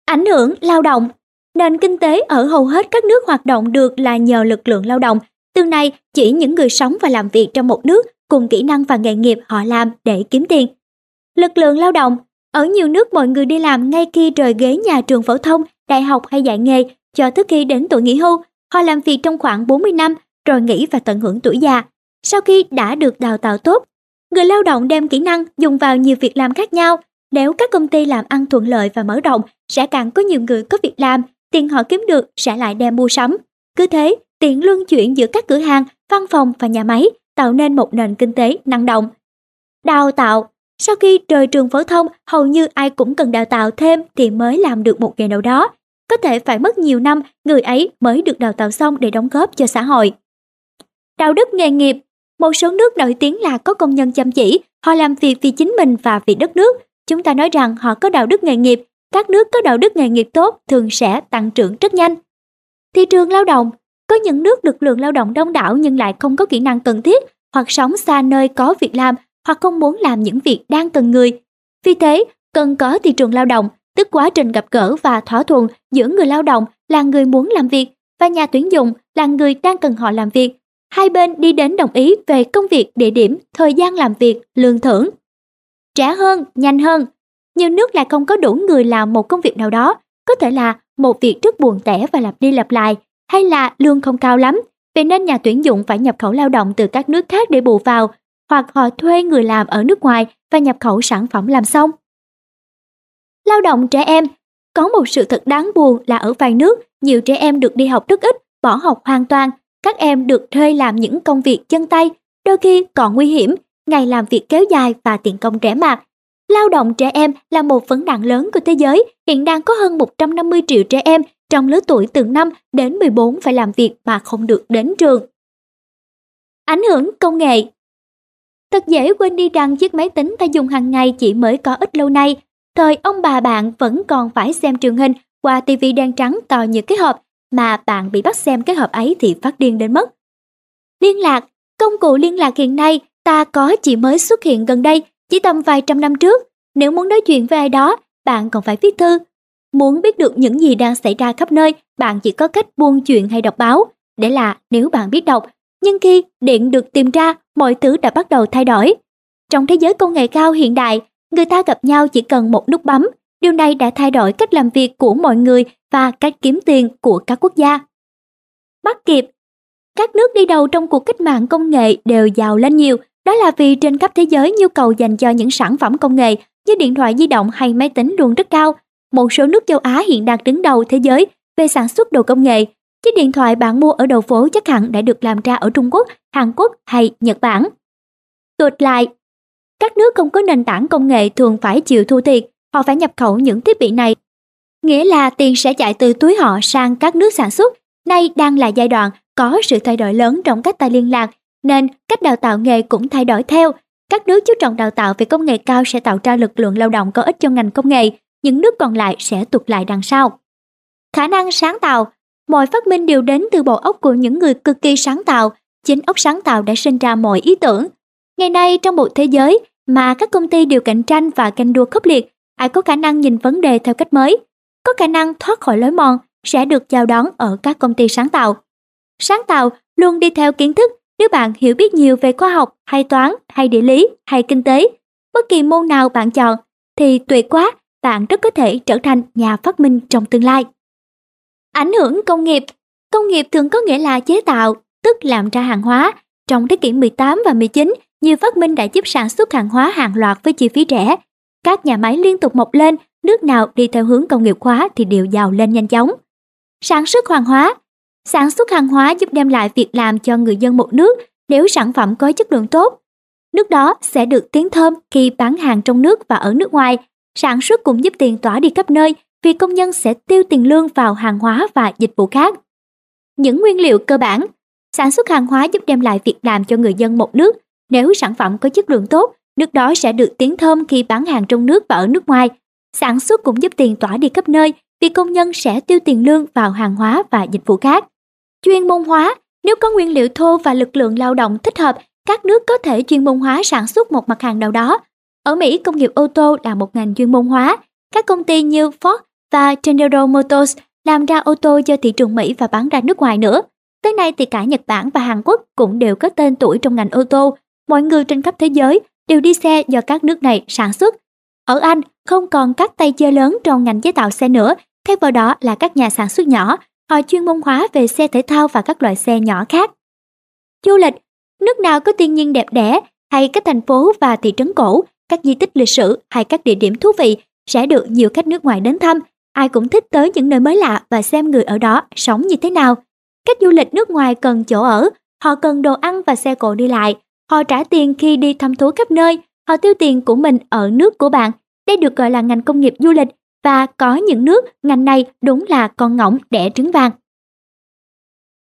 Ảnh hưởng lao động. Nền kinh tế ở hầu hết các nước hoạt động được là nhờ lực lượng lao động. Từ nay, chỉ những người sống và làm việc trong một nước cùng kỹ năng và nghề nghiệp họ làm để kiếm tiền. Lực lượng lao động. Ở nhiều nước mọi người đi làm ngay khi rời ghế nhà trường phổ thông, đại học hay dạy nghề cho tới khi đến tuổi nghỉ hưu. Họ làm việc trong khoảng bốn mươi năm rồi nghỉ và tận hưởng tuổi già. Sau khi đã được đào tạo tốt, người lao động đem kỹ năng dùng vào nhiều việc làm khác nhau. Nếu các công ty làm ăn thuận lợi và mở rộng, sẽ càng có nhiều người có việc làm, tiền họ kiếm được sẽ lại đem mua sắm. Cứ thế, tiền luân chuyển giữa các cửa hàng, văn phòng và nhà máy, tạo nên một nền kinh tế năng động. Đào tạo. Sau khi rời trường phổ thông, hầu như ai cũng cần đào tạo thêm thì mới làm được một nghề nào đó. Có thể phải mất nhiều năm, người ấy mới được đào tạo xong để đóng góp cho xã hội. Đạo đức nghề nghiệp. Một số nước nổi tiếng là có công nhân chăm chỉ, họ làm việc vì chính mình và vì đất nước. Chúng ta nói rằng họ có đạo đức nghề nghiệp. Các nước có đạo đức nghề nghiệp tốt thường sẽ tăng trưởng rất nhanh. Thị trường lao động. Có những nước lực lượng lao động đông đảo nhưng lại không có kỹ năng cần thiết, hoặc sống xa nơi có việc làm, hoặc không muốn làm những việc đang cần người. Vì thế, cần có thị trường lao động, tức quá trình gặp gỡ và thỏa thuận giữa người lao động là người muốn làm việc và nhà tuyển dụng là người đang cần họ làm việc. Hai bên đi đến đồng ý về công việc, địa điểm, thời gian làm việc, lương thưởng. Rẻ hơn, nhanh hơn. Nhiều nước lại không có đủ người làm một công việc nào đó, có thể là một việc rất buồn tẻ và lặp đi lặp lại, hay là lương không cao lắm, vậy nên nhà tuyển dụng phải nhập khẩu lao động từ các nước khác để bù vào, hoặc họ thuê người làm ở nước ngoài và nhập khẩu sản phẩm làm xong. Lao động trẻ em. Có một sự thật đáng buồn là ở vài nước, nhiều trẻ em được đi học rất ít, bỏ học hoàn toàn. Các em được thuê làm những công việc chân tay, đôi khi còn nguy hiểm, ngày làm việc kéo dài và tiền công rẻ mạt. Lao động trẻ em là một vấn nạn lớn của thế giới, hiện đang có hơn một trăm năm mươi triệu trẻ em trong lứa tuổi từ năm đến mười bốn phải làm việc mà không được đến trường. Ảnh hưởng công nghệ. Thật dễ quên đi rằng chiếc máy tính ta dùng hàng ngày chỉ mới có ít lâu nay. Thời ông bà bạn vẫn còn phải xem truyền hình qua tivi đen trắng to như cái hộp, mà bạn bị bắt xem cái hộp ấy thì phát điên đến mất. Liên lạc. Công cụ liên lạc hiện nay ta có chỉ mới xuất hiện gần đây, chỉ tầm vài trăm năm trước. Nếu muốn nói chuyện với ai đó, bạn còn phải viết thư. Muốn biết được những gì đang xảy ra khắp nơi, bạn chỉ có cách buôn chuyện hay đọc báo. Để là nếu bạn biết đọc, nhưng khi điện được tìm ra, mọi thứ đã bắt đầu thay đổi. Trong thế giới công nghệ cao hiện đại, người ta gặp nhau chỉ cần một nút bấm. Điều này đã thay đổi cách làm việc của mọi người và cách kiếm tiền của các quốc gia. Bắt kịp. Các nước đi đầu trong cuộc cách mạng công nghệ đều giàu lên nhiều. Đó là vì trên khắp thế giới nhu cầu dành cho những sản phẩm công nghệ như điện thoại di động hay máy tính luôn rất cao. Một số nước châu Á hiện đang đứng đầu thế giới về sản xuất đồ công nghệ. Chiếc điện thoại bạn mua ở đầu phố chắc hẳn đã được làm ra ở Trung Quốc, Hàn Quốc hay Nhật Bản. Ngược lại, các nước không có nền tảng công nghệ thường phải chịu thua thiệt. Họ phải nhập khẩu những thiết bị này. Nghĩa là tiền sẽ chạy từ túi họ sang các nước sản xuất. Nay đang là giai đoạn có sự thay đổi lớn trong cách ta liên lạc, nên cách đào tạo nghề cũng thay đổi theo. Các nước chú trọng đào tạo về công nghệ cao sẽ tạo ra lực lượng lao động có ích cho ngành công nghệ. những nước còn lại sẽ tụt lại đằng sau. Khả năng sáng tạo. Mọi phát minh đều đến từ bộ óc của những người cực kỳ sáng tạo. Chính óc sáng tạo đã sinh ra mọi ý tưởng. Ngày nay, trong một thế giới mà các công ty đều cạnh tranh và ganh đua khốc liệt, ai có khả năng nhìn vấn đề theo cách mới, có khả năng thoát khỏi lối mòn, sẽ được chào đón ở các công ty sáng tạo. Sáng tạo luôn đi theo kiến thức. Nếu bạn hiểu biết nhiều về khoa học, hay toán, hay địa lý, hay kinh tế, bất kỳ môn nào bạn chọn, thì tuyệt quá, bạn rất có thể trở thành nhà phát minh trong tương lai. Ảnh hưởng công nghiệp. Công nghiệp thường có nghĩa là chế tạo, tức làm ra hàng hóa. Trong thế kỷ mười tám và mười chín, nhiều phát minh đã giúp sản xuất hàng hóa hàng loạt với chi phí rẻ. Các nhà máy liên tục mọc lên, nước nào đi theo hướng công nghiệp hóa thì đều giàu lên nhanh chóng. Sản xuất hàng hóa. Sản xuất hàng hóa giúp đem lại việc làm cho người dân một nước. Nếu sản phẩm có chất lượng tốt, nước đó sẽ được tiếng thơm khi bán hàng trong nước và ở nước ngoài. Sản xuất cũng giúp tiền tỏa đi khắp nơi, vì công nhân sẽ tiêu tiền lương vào hàng hóa và dịch vụ khác. Những nguyên liệu cơ bản. Sản xuất hàng hóa giúp đem lại việc làm cho người dân một nước. Nếu sản phẩm có chất lượng tốt, nước đó sẽ được tiếng thơm khi bán hàng trong nước và ở nước ngoài. Sản xuất cũng giúp tiền tỏa đi khắp nơi, vì công nhân sẽ tiêu tiền lương vào hàng hóa và dịch vụ khác. Chuyên môn hóa. Nếu có nguyên liệu thô và lực lượng lao động thích hợp, các nước có thể chuyên môn hóa sản xuất một mặt hàng nào đó. Ở Mỹ, công nghiệp ô tô là một ngành chuyên môn hóa. Các công ty như Ford và General Motors làm ra ô tô cho thị trường Mỹ và bán ra nước ngoài nữa. Tới nay thì cả Nhật Bản và Hàn Quốc cũng đều có tên tuổi trong ngành ô tô. Mọi người trên khắp thế giới đều đi xe do các nước này sản xuất. Ở Anh, không còn các tay chơi lớn trong ngành chế tạo xe nữa, thay vào đó là các nhà sản xuất nhỏ. Họ chuyên môn hóa về xe thể thao và các loại xe nhỏ khác. Du lịch. Nước nào có thiên nhiên đẹp đẽ, hay các thành phố và thị trấn cổ, các di tích lịch sử hay các địa điểm thú vị sẽ được nhiều khách nước ngoài đến thăm. Ai cũng thích tới những nơi mới lạ và xem người ở đó sống như thế nào. Khách du lịch nước ngoài cần chỗ ở, họ cần đồ ăn và xe cộ đi lại. Họ trả tiền khi đi thăm thú khắp nơi, họ tiêu tiền của mình ở nước của bạn. Đây được gọi là ngành công nghiệp du lịch, và có những nước ngành này đúng là con ngỗng đẻ trứng vàng.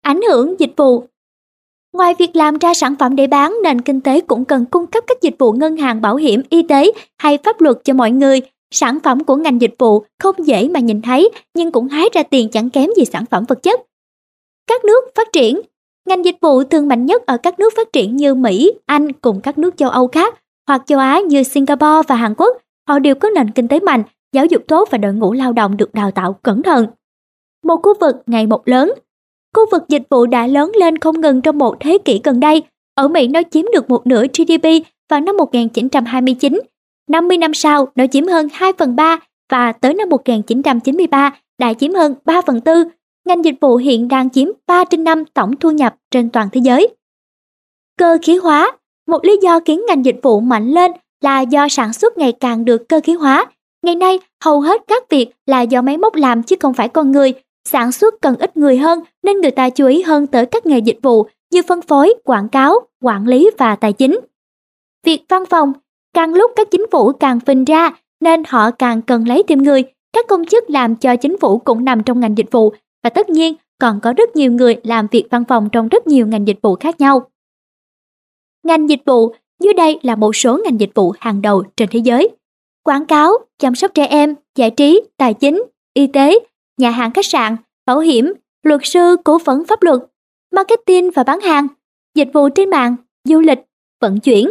Ảnh hưởng dịch vụ. Ngoài việc làm ra sản phẩm để bán, nền kinh tế cũng cần cung cấp các dịch vụ ngân hàng, bảo hiểm, y tế hay pháp luật cho mọi người. Sản phẩm của ngành dịch vụ không dễ mà nhìn thấy, nhưng cũng hái ra tiền chẳng kém gì sản phẩm vật chất. Các nước phát triển. Ngành dịch vụ thường mạnh nhất ở các nước phát triển như Mỹ, Anh cùng các nước châu Âu khác, hoặc châu Á như Singapore và Hàn Quốc. Họ đều có nền kinh tế mạnh, giáo dục tốt và đội ngũ lao động được đào tạo cẩn thận. Một khu vực ngày một lớn. Khu vực dịch vụ đã lớn lên không ngừng trong một thế kỷ gần đây. Ở Mỹ, nó chiếm được một nửa giê đê pê vào năm một nghìn chín trăm hai mươi chín. năm mươi năm sau, nó chiếm hơn hai phần ba và tới năm một nghìn chín trăm chín mươi ba đã chiếm hơn ba phần tư. Ngành dịch vụ hiện đang chiếm ba trên năm tổng thu nhập trên toàn thế giới. Cơ khí hóa. Một lý do khiến ngành dịch vụ mạnh lên là do sản xuất ngày càng được cơ khí hóa. Ngày nay, hầu hết các việc là do máy móc làm chứ không phải con người. Sản xuất cần ít người hơn nên người ta chú ý hơn tới các nghề dịch vụ như phân phối, quảng cáo, quản lý và tài chính. Việc văn phòng. Càng lúc các chính phủ càng phình ra nên họ càng cần lấy thêm người. Các công chức làm cho chính phủ cũng nằm trong ngành dịch vụ, và tất nhiên còn có rất nhiều người làm việc văn phòng trong rất nhiều ngành dịch vụ khác nhau. Ngành dịch vụ. Dưới đây là một số ngành dịch vụ hàng đầu trên thế giới. Quảng cáo, chăm sóc trẻ em, giải trí, tài chính, y tế, nhà hàng khách sạn, bảo hiểm, luật sư, cố vấn pháp luật, marketing và bán hàng, dịch vụ trên mạng, du lịch, vận chuyển.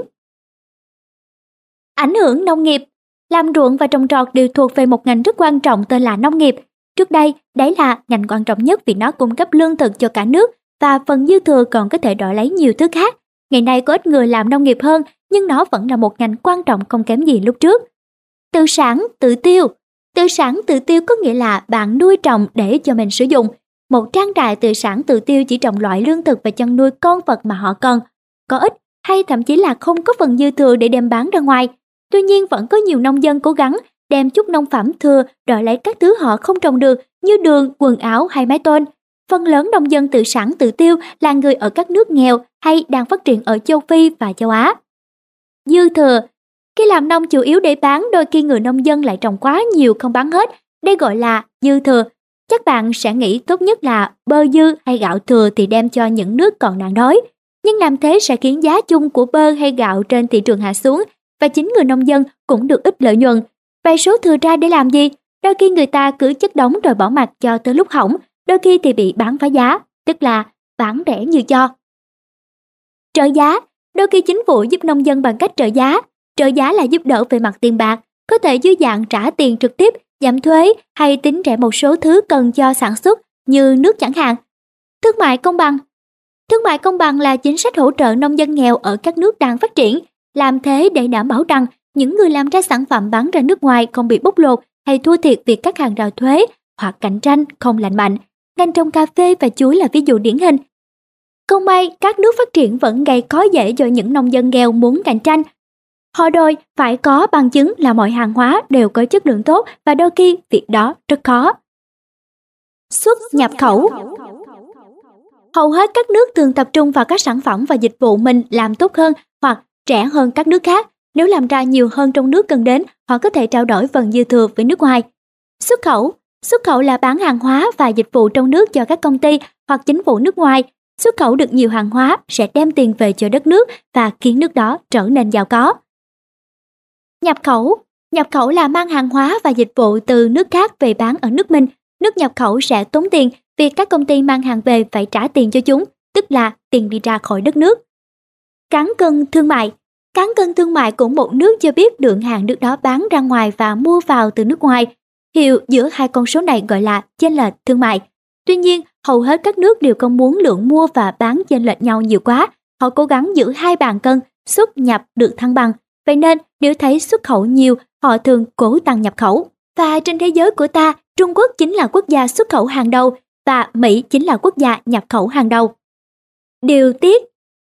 Ảnh hưởng nông nghiệp. Làm ruộng và trồng trọt đều thuộc về một ngành rất quan trọng tên là nông nghiệp. Trước đây, đấy là ngành quan trọng nhất vì nó cung cấp lương thực cho cả nước và phần dư thừa còn có thể đổi lấy nhiều thứ khác. Ngày nay có ít người làm nông nghiệp hơn, nhưng nó vẫn là một ngành quan trọng không kém gì lúc trước. Tự sản, tự tiêu. Tự sản, tự tiêu có nghĩa là bạn nuôi trồng để cho mình sử dụng. Một trang trại tự sản, tự tiêu chỉ trồng loại lương thực và chăn nuôi con vật mà họ cần, có ít hay thậm chí là không có phần dư thừa để đem bán ra ngoài. Tuy nhiên vẫn có nhiều nông dân cố gắng đem chút nông phẩm thừa đổi lấy các thứ họ không trồng được như đường, quần áo hay mái tôn. Phần lớn nông dân tự sản tự tiêu là người ở các nước nghèo hay đang phát triển ở châu Phi và châu Á. Dư thừa. Khi làm nông chủ yếu để bán, đôi khi người nông dân lại trồng quá nhiều không bán hết. Đây gọi là dư thừa. Chắc bạn sẽ nghĩ tốt nhất là bơ dư hay gạo thừa thì đem cho những nước còn nạn đói. Nhưng làm thế sẽ khiến giá chung của bơ hay gạo trên thị trường hạ xuống, và chính người nông dân cũng được ít lợi nhuận. Vậy số thừa ra để làm gì? Đôi khi người ta cứ chất đống rồi bỏ mặc cho tới lúc hỏng, đôi khi thì bị bán phá giá, tức là bán rẻ như cho. Trợ giá, đôi khi chính phủ giúp nông dân bằng cách trợ giá. Trợ giá là giúp đỡ về mặt tiền bạc, có thể dưới dạng trả tiền trực tiếp, giảm thuế hay tính rẻ một số thứ cần cho sản xuất như nước chẳng hạn. Thương mại công bằng. Thương mại công bằng là chính sách hỗ trợ nông dân nghèo ở các nước đang phát triển, làm thế để đảm bảo rằng những người làm ra sản phẩm bán ra nước ngoài không bị bóc lột hay thua thiệt vì các hàng rào thuế hoặc cạnh tranh không lành mạnh. Ngành trồng cà phê và chuối là ví dụ điển hình. Không may, các nước phát triển vẫn gây khó dễ cho những nông dân nghèo muốn cạnh tranh. Họ đòi phải có bằng chứng là mọi hàng hóa đều có chất lượng tốt và đôi khi việc đó rất khó. Xuất nhập khẩu. Hầu hết các nước thường tập trung vào các sản phẩm và dịch vụ mình làm tốt hơn hoặc rẻ hơn các nước khác. Nếu làm ra nhiều hơn trong nước cần đến, họ có thể trao đổi phần dư thừa với nước ngoài. Xuất khẩu. Xuất khẩu là bán hàng hóa và dịch vụ trong nước cho các công ty hoặc chính phủ nước ngoài. Xuất khẩu được nhiều hàng hóa sẽ đem tiền về cho đất nước và khiến nước đó trở nên giàu có. Nhập khẩu. Nhập khẩu là mang hàng hóa và dịch vụ từ nước khác về bán ở nước mình. Nước nhập khẩu sẽ tốn tiền vì các công ty mang hàng về phải trả tiền cho chúng, tức là tiền đi ra khỏi đất nước. Cán cân thương mại. Cán cân thương mại của một nước cho biết lượng hàng nước đó bán ra ngoài và mua vào từ nước ngoài. Hiệu giữa hai con số này gọi là chênh lệch thương mại. Tuy nhiên, hầu hết các nước đều không muốn lượng mua và bán chênh lệch nhau nhiều quá. Họ cố gắng giữ hai bàn cân, xuất nhập được thăng bằng. Vậy nên, nếu thấy xuất khẩu nhiều, họ thường cố tăng nhập khẩu. Và trên thế giới của ta, Trung Quốc chính là quốc gia xuất khẩu hàng đầu và Mỹ chính là quốc gia nhập khẩu hàng đầu. Điều tiếc.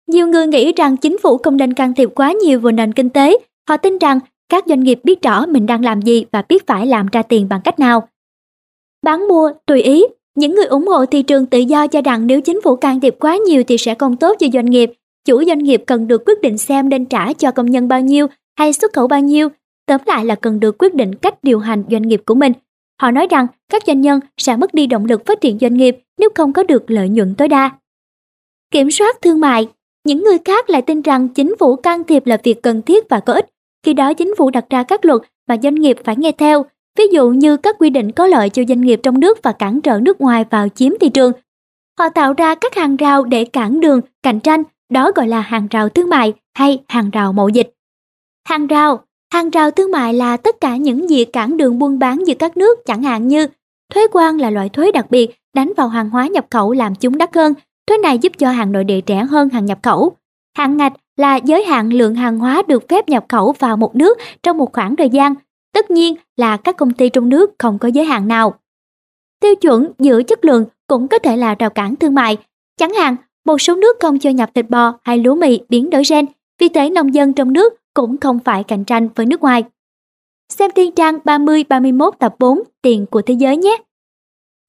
Nhiều người nghĩ rằng chính phủ không nên can thiệp quá nhiều vào nền kinh tế. Họ tin rằng các doanh nghiệp biết rõ mình đang làm gì và biết phải làm ra tiền bằng cách nào. Bán mua tùy ý. Những người ủng hộ thị trường tự do cho rằng nếu chính phủ can thiệp quá nhiều thì sẽ không tốt cho doanh nghiệp. Chủ doanh nghiệp cần được quyết định xem nên trả cho công nhân bao nhiêu hay xuất khẩu bao nhiêu. Tóm lại là cần được quyết định cách điều hành doanh nghiệp của mình. Họ nói rằng các doanh nhân sẽ mất đi động lực phát triển doanh nghiệp nếu không có được lợi nhuận tối đa. Kiểm soát thương mại. Những người khác lại tin rằng chính phủ can thiệp là việc cần thiết và có ích. Khi đó chính phủ đặt ra các luật mà doanh nghiệp phải nghe theo, ví dụ như các quy định có lợi cho doanh nghiệp trong nước và cản trở nước ngoài vào chiếm thị trường. Họ tạo ra các hàng rào để cản đường, cạnh tranh, đó gọi là hàng rào thương mại hay hàng rào mậu dịch. Hàng rào, hàng rào thương mại là tất cả những gì cản đường buôn bán giữa các nước, chẳng hạn như thuế quan là loại thuế đặc biệt đánh vào hàng hóa nhập khẩu làm chúng đắt hơn. Thuế này giúp cho hàng nội địa rẻ hơn hàng nhập khẩu. Hạn ngạch là giới hạn lượng hàng hóa được phép nhập khẩu vào một nước trong một khoảng thời gian. Tất nhiên là các công ty trong nước không có giới hạn nào. Tiêu chuẩn giữa chất lượng cũng có thể là rào cản thương mại. Chẳng hạn, một số nước không cho nhập thịt bò hay lúa mì biến đổi gen, vì thế nông dân trong nước cũng không phải cạnh tranh với nước ngoài. Xem thiên trang ba mươi ba mươi mốt tập bốn Tiền của thế giới nhé.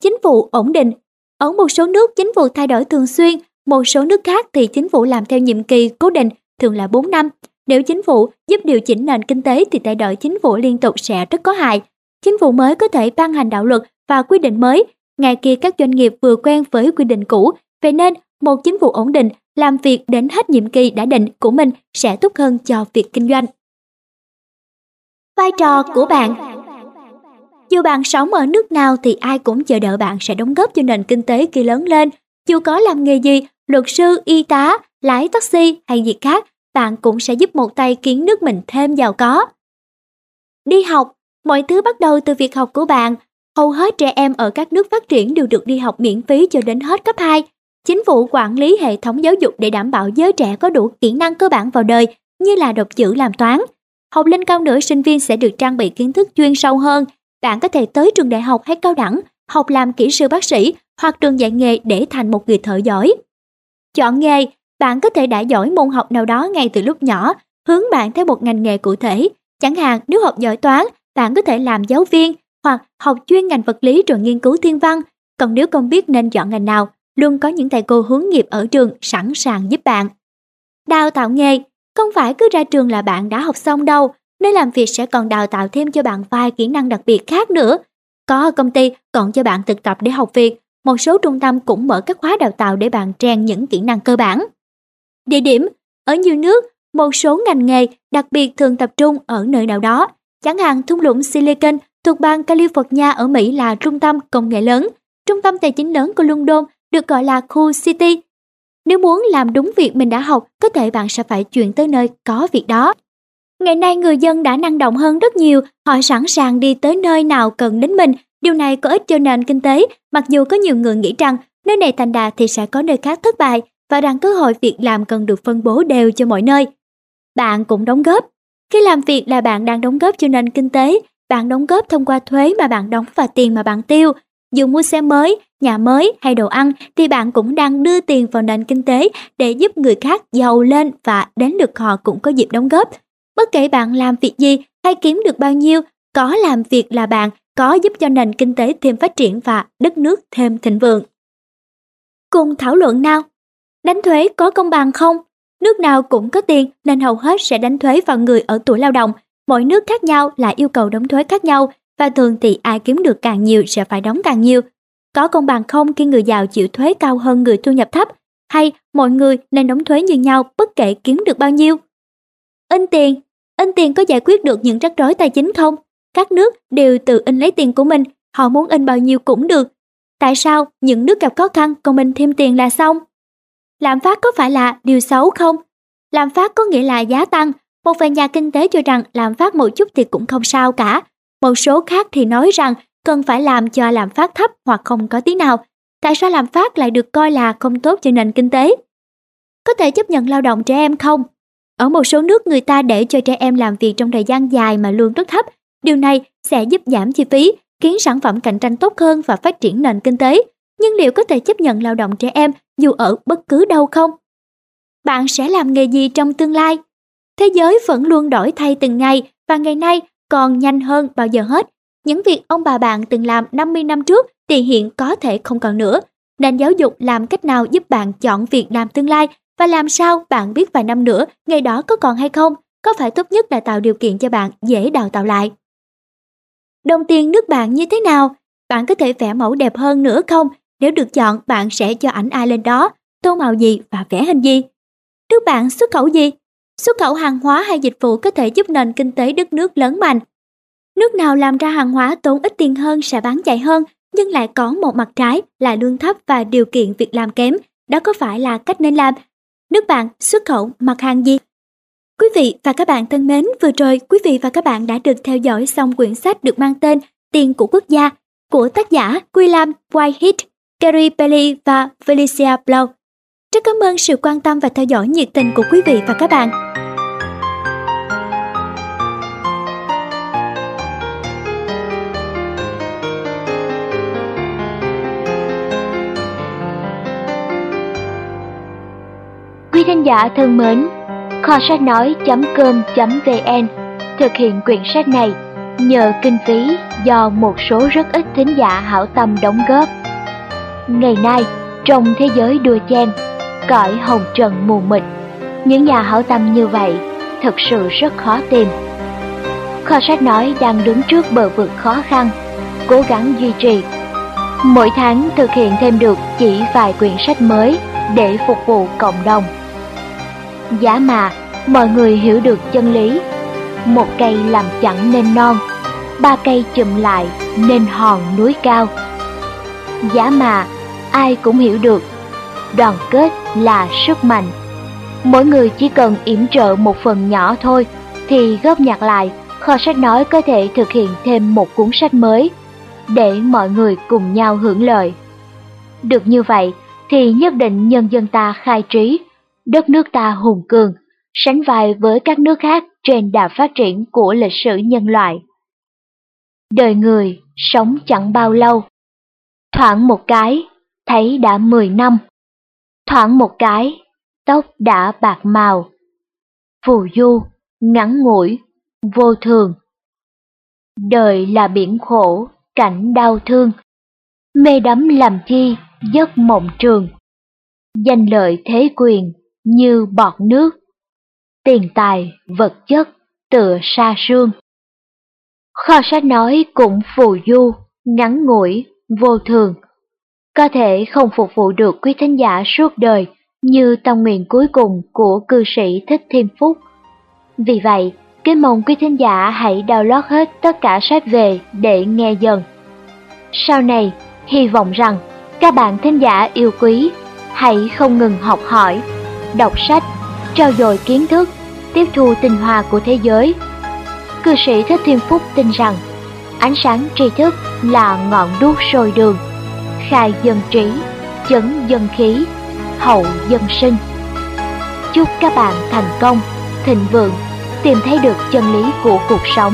Chính phủ ổn định. Ở một số nước chính phủ thay đổi thường xuyên, một số nước khác thì chính phủ làm theo nhiệm kỳ cố định, thường là bốn năm. Nếu chính phủ giúp điều chỉnh nền kinh tế thì thay đổi chính phủ liên tục sẽ rất có hại. Chính phủ mới có thể ban hành đạo luật và quy định mới, ngày kia các doanh nghiệp vừa quen với quy định cũ. Vậy nên, một chính phủ ổn định làm việc đến hết nhiệm kỳ đã định của mình sẽ tốt hơn cho việc kinh doanh. Vai trò của bạn. Dù bạn sống ở nước nào thì ai cũng chờ đợi bạn sẽ đóng góp cho nền kinh tế khi lớn lên. Dù có làm nghề gì, luật sư, y tá, lái taxi hay việc khác, bạn cũng sẽ giúp một tay khiến nước mình thêm giàu có. Đi học. Mọi thứ bắt đầu từ việc học của bạn. Hầu hết trẻ em ở các nước phát triển đều được đi học miễn phí cho đến hết cấp hai. Chính phủ quản lý hệ thống giáo dục để đảm bảo giới trẻ có đủ kỹ năng cơ bản vào đời, như là đọc chữ, làm toán. Học lên cao nữa, sinh viên sẽ được trang bị kiến thức chuyên sâu hơn. Bạn có thể tới trường đại học hay cao đẳng, học làm kỹ sư, bác sĩ hoặc trường dạy nghề để thành một người thợ giỏi. Chọn nghề. Bạn có thể đã giỏi môn học nào đó ngay từ lúc nhỏ, hướng bạn theo một ngành nghề cụ thể. Chẳng hạn nếu học giỏi toán, bạn có thể làm giáo viên hoặc học chuyên ngành vật lý rồi nghiên cứu thiên văn. Còn nếu không biết nên chọn ngành nào, luôn có những thầy cô hướng nghiệp ở trường sẵn sàng giúp bạn. Đào tạo nghề. Không phải cứ ra trường là bạn đã học xong đâu. Nơi làm việc sẽ còn đào tạo thêm cho bạn vài kỹ năng đặc biệt khác nữa. Có công ty còn cho bạn thực tập để học việc. Một số trung tâm cũng mở các khóa đào tạo để bạn rèn những kỹ năng cơ bản. Địa điểm. Ở nhiều nước, một số ngành nghề đặc biệt thường tập trung ở nơi nào đó. Chẳng hạn thung lũng Silicon thuộc bang California ở Mỹ là trung tâm công nghệ lớn, trung tâm tài chính lớn của London được gọi là khu City. Nếu muốn làm đúng việc mình đã học, có thể bạn sẽ phải chuyển tới nơi có việc đó. Ngày nay người dân đã năng động hơn rất nhiều, họ sẵn sàng đi tới nơi nào cần đến mình. Điều này có ích cho nền kinh tế, mặc dù có nhiều người nghĩ rằng nơi này thành đạt thì sẽ có nơi khác thất bại và rằng cơ hội việc làm cần được phân bố đều cho mọi nơi. Bạn cũng đóng góp. Khi làm việc là bạn đang đóng góp cho nền kinh tế, bạn đóng góp thông qua thuế mà bạn đóng và tiền mà bạn tiêu. Dù mua xe mới, nhà mới hay đồ ăn thì bạn cũng đang đưa tiền vào nền kinh tế để giúp người khác giàu lên và đến lượt họ cũng có dịp đóng góp. Bất kể bạn làm việc gì hay kiếm được bao nhiêu, có làm việc là bạn có giúp cho nền kinh tế thêm phát triển và đất nước thêm thịnh vượng. Cùng thảo luận nào! Đánh thuế có công bằng không? Nước nào cũng có tiền nên hầu hết sẽ đánh thuế vào người ở tuổi lao động. Mỗi nước khác nhau lại yêu cầu đóng thuế khác nhau và thường thì ai kiếm được càng nhiều sẽ phải đóng càng nhiều. Có công bằng không khi người giàu chịu thuế cao hơn người thu nhập thấp? Hay mọi người nên đóng thuế như nhau bất kể kiếm được bao nhiêu? In tiền. In tiền có giải quyết được những rắc rối tài chính không? Các nước đều tự in lấy tiền của mình, họ muốn in bao nhiêu cũng được. Tại sao những nước gặp khó khăn còn mình thêm tiền là xong? Lạm phát có phải là điều xấu không? Lạm phát có nghĩa là giá tăng. Một vài nhà kinh tế cho rằng lạm phát một chút thì cũng không sao cả. Một số khác thì nói rằng cần phải làm cho lạm phát thấp hoặc không có tí nào. Tại sao lạm phát lại được coi là không tốt cho nền kinh tế? Có thể chấp nhận lao động trẻ em không? Ở một số nước người ta để cho trẻ em làm việc trong thời gian dài mà lương rất thấp. Điều này sẽ giúp giảm chi phí, khiến sản phẩm cạnh tranh tốt hơn và phát triển nền kinh tế. Nhưng liệu có thể chấp nhận lao động trẻ em dù ở bất cứ đâu không? Bạn sẽ làm nghề gì trong tương lai? Thế giới vẫn luôn đổi thay từng ngày và ngày nay còn nhanh hơn bao giờ hết. Những việc ông bà bạn từng làm năm mươi năm trước thì hiện có thể không còn nữa. Nền giáo dục làm cách nào giúp bạn chọn việc làm tương lai và làm sao bạn biết vài năm nữa nghề đó có còn hay không? Có phải tốt nhất là tạo điều kiện cho bạn dễ đào tạo lại? Đồng tiền nước bạn như thế nào? Bạn có thể vẽ mẫu đẹp hơn nữa không? Nếu được chọn, bạn sẽ cho ảnh ai lên đó, tô màu gì và vẽ hình gì? Nước bạn xuất khẩu gì? Xuất khẩu hàng hóa hay dịch vụ có thể giúp nền kinh tế đất nước lớn mạnh. Nước nào làm ra hàng hóa tốn ít tiền hơn sẽ bán chạy hơn, nhưng lại có một mặt trái là lương thấp và điều kiện việc làm kém. Đó có phải là cách nên làm? Nước bạn xuất khẩu mặt hàng gì? Quý vị và các bạn thân mến, vừa rồi quý vị và các bạn đã được theo dõi xong quyển sách được mang tên Tiền của Quốc gia của tác giả William Whitehead, Gary Bailey và Felicia Low. Rất cảm ơn sự quan tâm và theo dõi nhiệt tình của quý vị và các bạn. Quý khán giả thân mến, kho sách nói chấm com chấm vn thực hiện quyển sách này nhờ kinh phí do một số rất ít thính giả hảo tâm đóng góp. Ngày nay, trong thế giới đua chen, cõi hồng trần mù mịt, những nhà hảo tâm như vậy thật sự rất khó tìm. Kho sách nói đang đứng trước bờ vực khó khăn, cố gắng duy trì. Mỗi tháng thực hiện thêm được chỉ vài quyển sách mới để phục vụ cộng đồng. Giá mà mọi người hiểu được chân lý, một cây làm chẳng nên non, ba cây chùm lại nên hòn núi cao. Giá mà ai cũng hiểu được đoàn kết là sức mạnh. Mỗi người chỉ cần yểm trợ một phần nhỏ thôi thì góp nhặt lại, kho sách nói có thể thực hiện thêm một cuốn sách mới để mọi người cùng nhau hưởng lợi. Được như vậy thì nhất định nhân dân ta khai trí, đất nước ta hùng cường, sánh vai với các nước khác trên đà phát triển của lịch sử nhân loại. Đời người sống chẳng bao lâu, thoảng một cái, thấy đã mười năm, thoảng một cái, tóc đã bạc màu. Phù du, ngắn ngủi, vô thường. Đời là biển khổ, cảnh đau thương, mê đắm làm chi, giấc mộng trường. Danh lợi thế quyền như bọt nước, tiền tài vật chất tựa sa sương. Kho sách nói cũng phù du, ngắn ngủi, vô thường, có thể không phục vụ được quý thính giả suốt đời như tâm nguyện cuối cùng của cư sĩ Thích Thiên Phúc. Vì vậy Kính mong quý thính giả hãy download hết tất cả sách về để nghe dần. Sau này, hy vọng rằng các bạn thính giả yêu quý hãy không ngừng học hỏi, đọc sách, trau dồi kiến thức, tiếp thu tinh hoa của thế giới. Cư sĩ Thích Thiên Phúc tin rằng ánh sáng tri thức là ngọn đuốc soi đường, khai dân trí, chấn dân khí, hậu dân sinh. Chúc các bạn thành công, thịnh vượng, tìm thấy được chân lý của cuộc sống.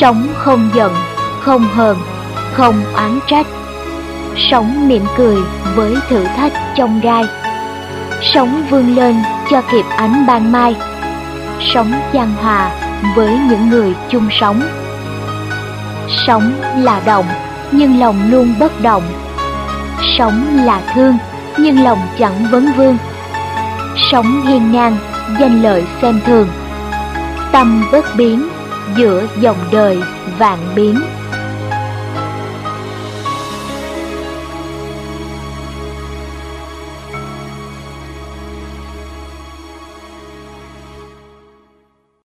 Sống không giận, không hờn, không oán trách. Sống mỉm cười với thử thách chông gai. Sống vươn lên cho kịp ánh ban mai. Sống chan hòa với những người chung sống. Sống là động, nhưng lòng luôn bất động. Sống là thương, nhưng lòng chẳng vấn vương. Sống hiên ngang, danh lợi xem thường. Tâm bất biến, giữa dòng đời vạn biến.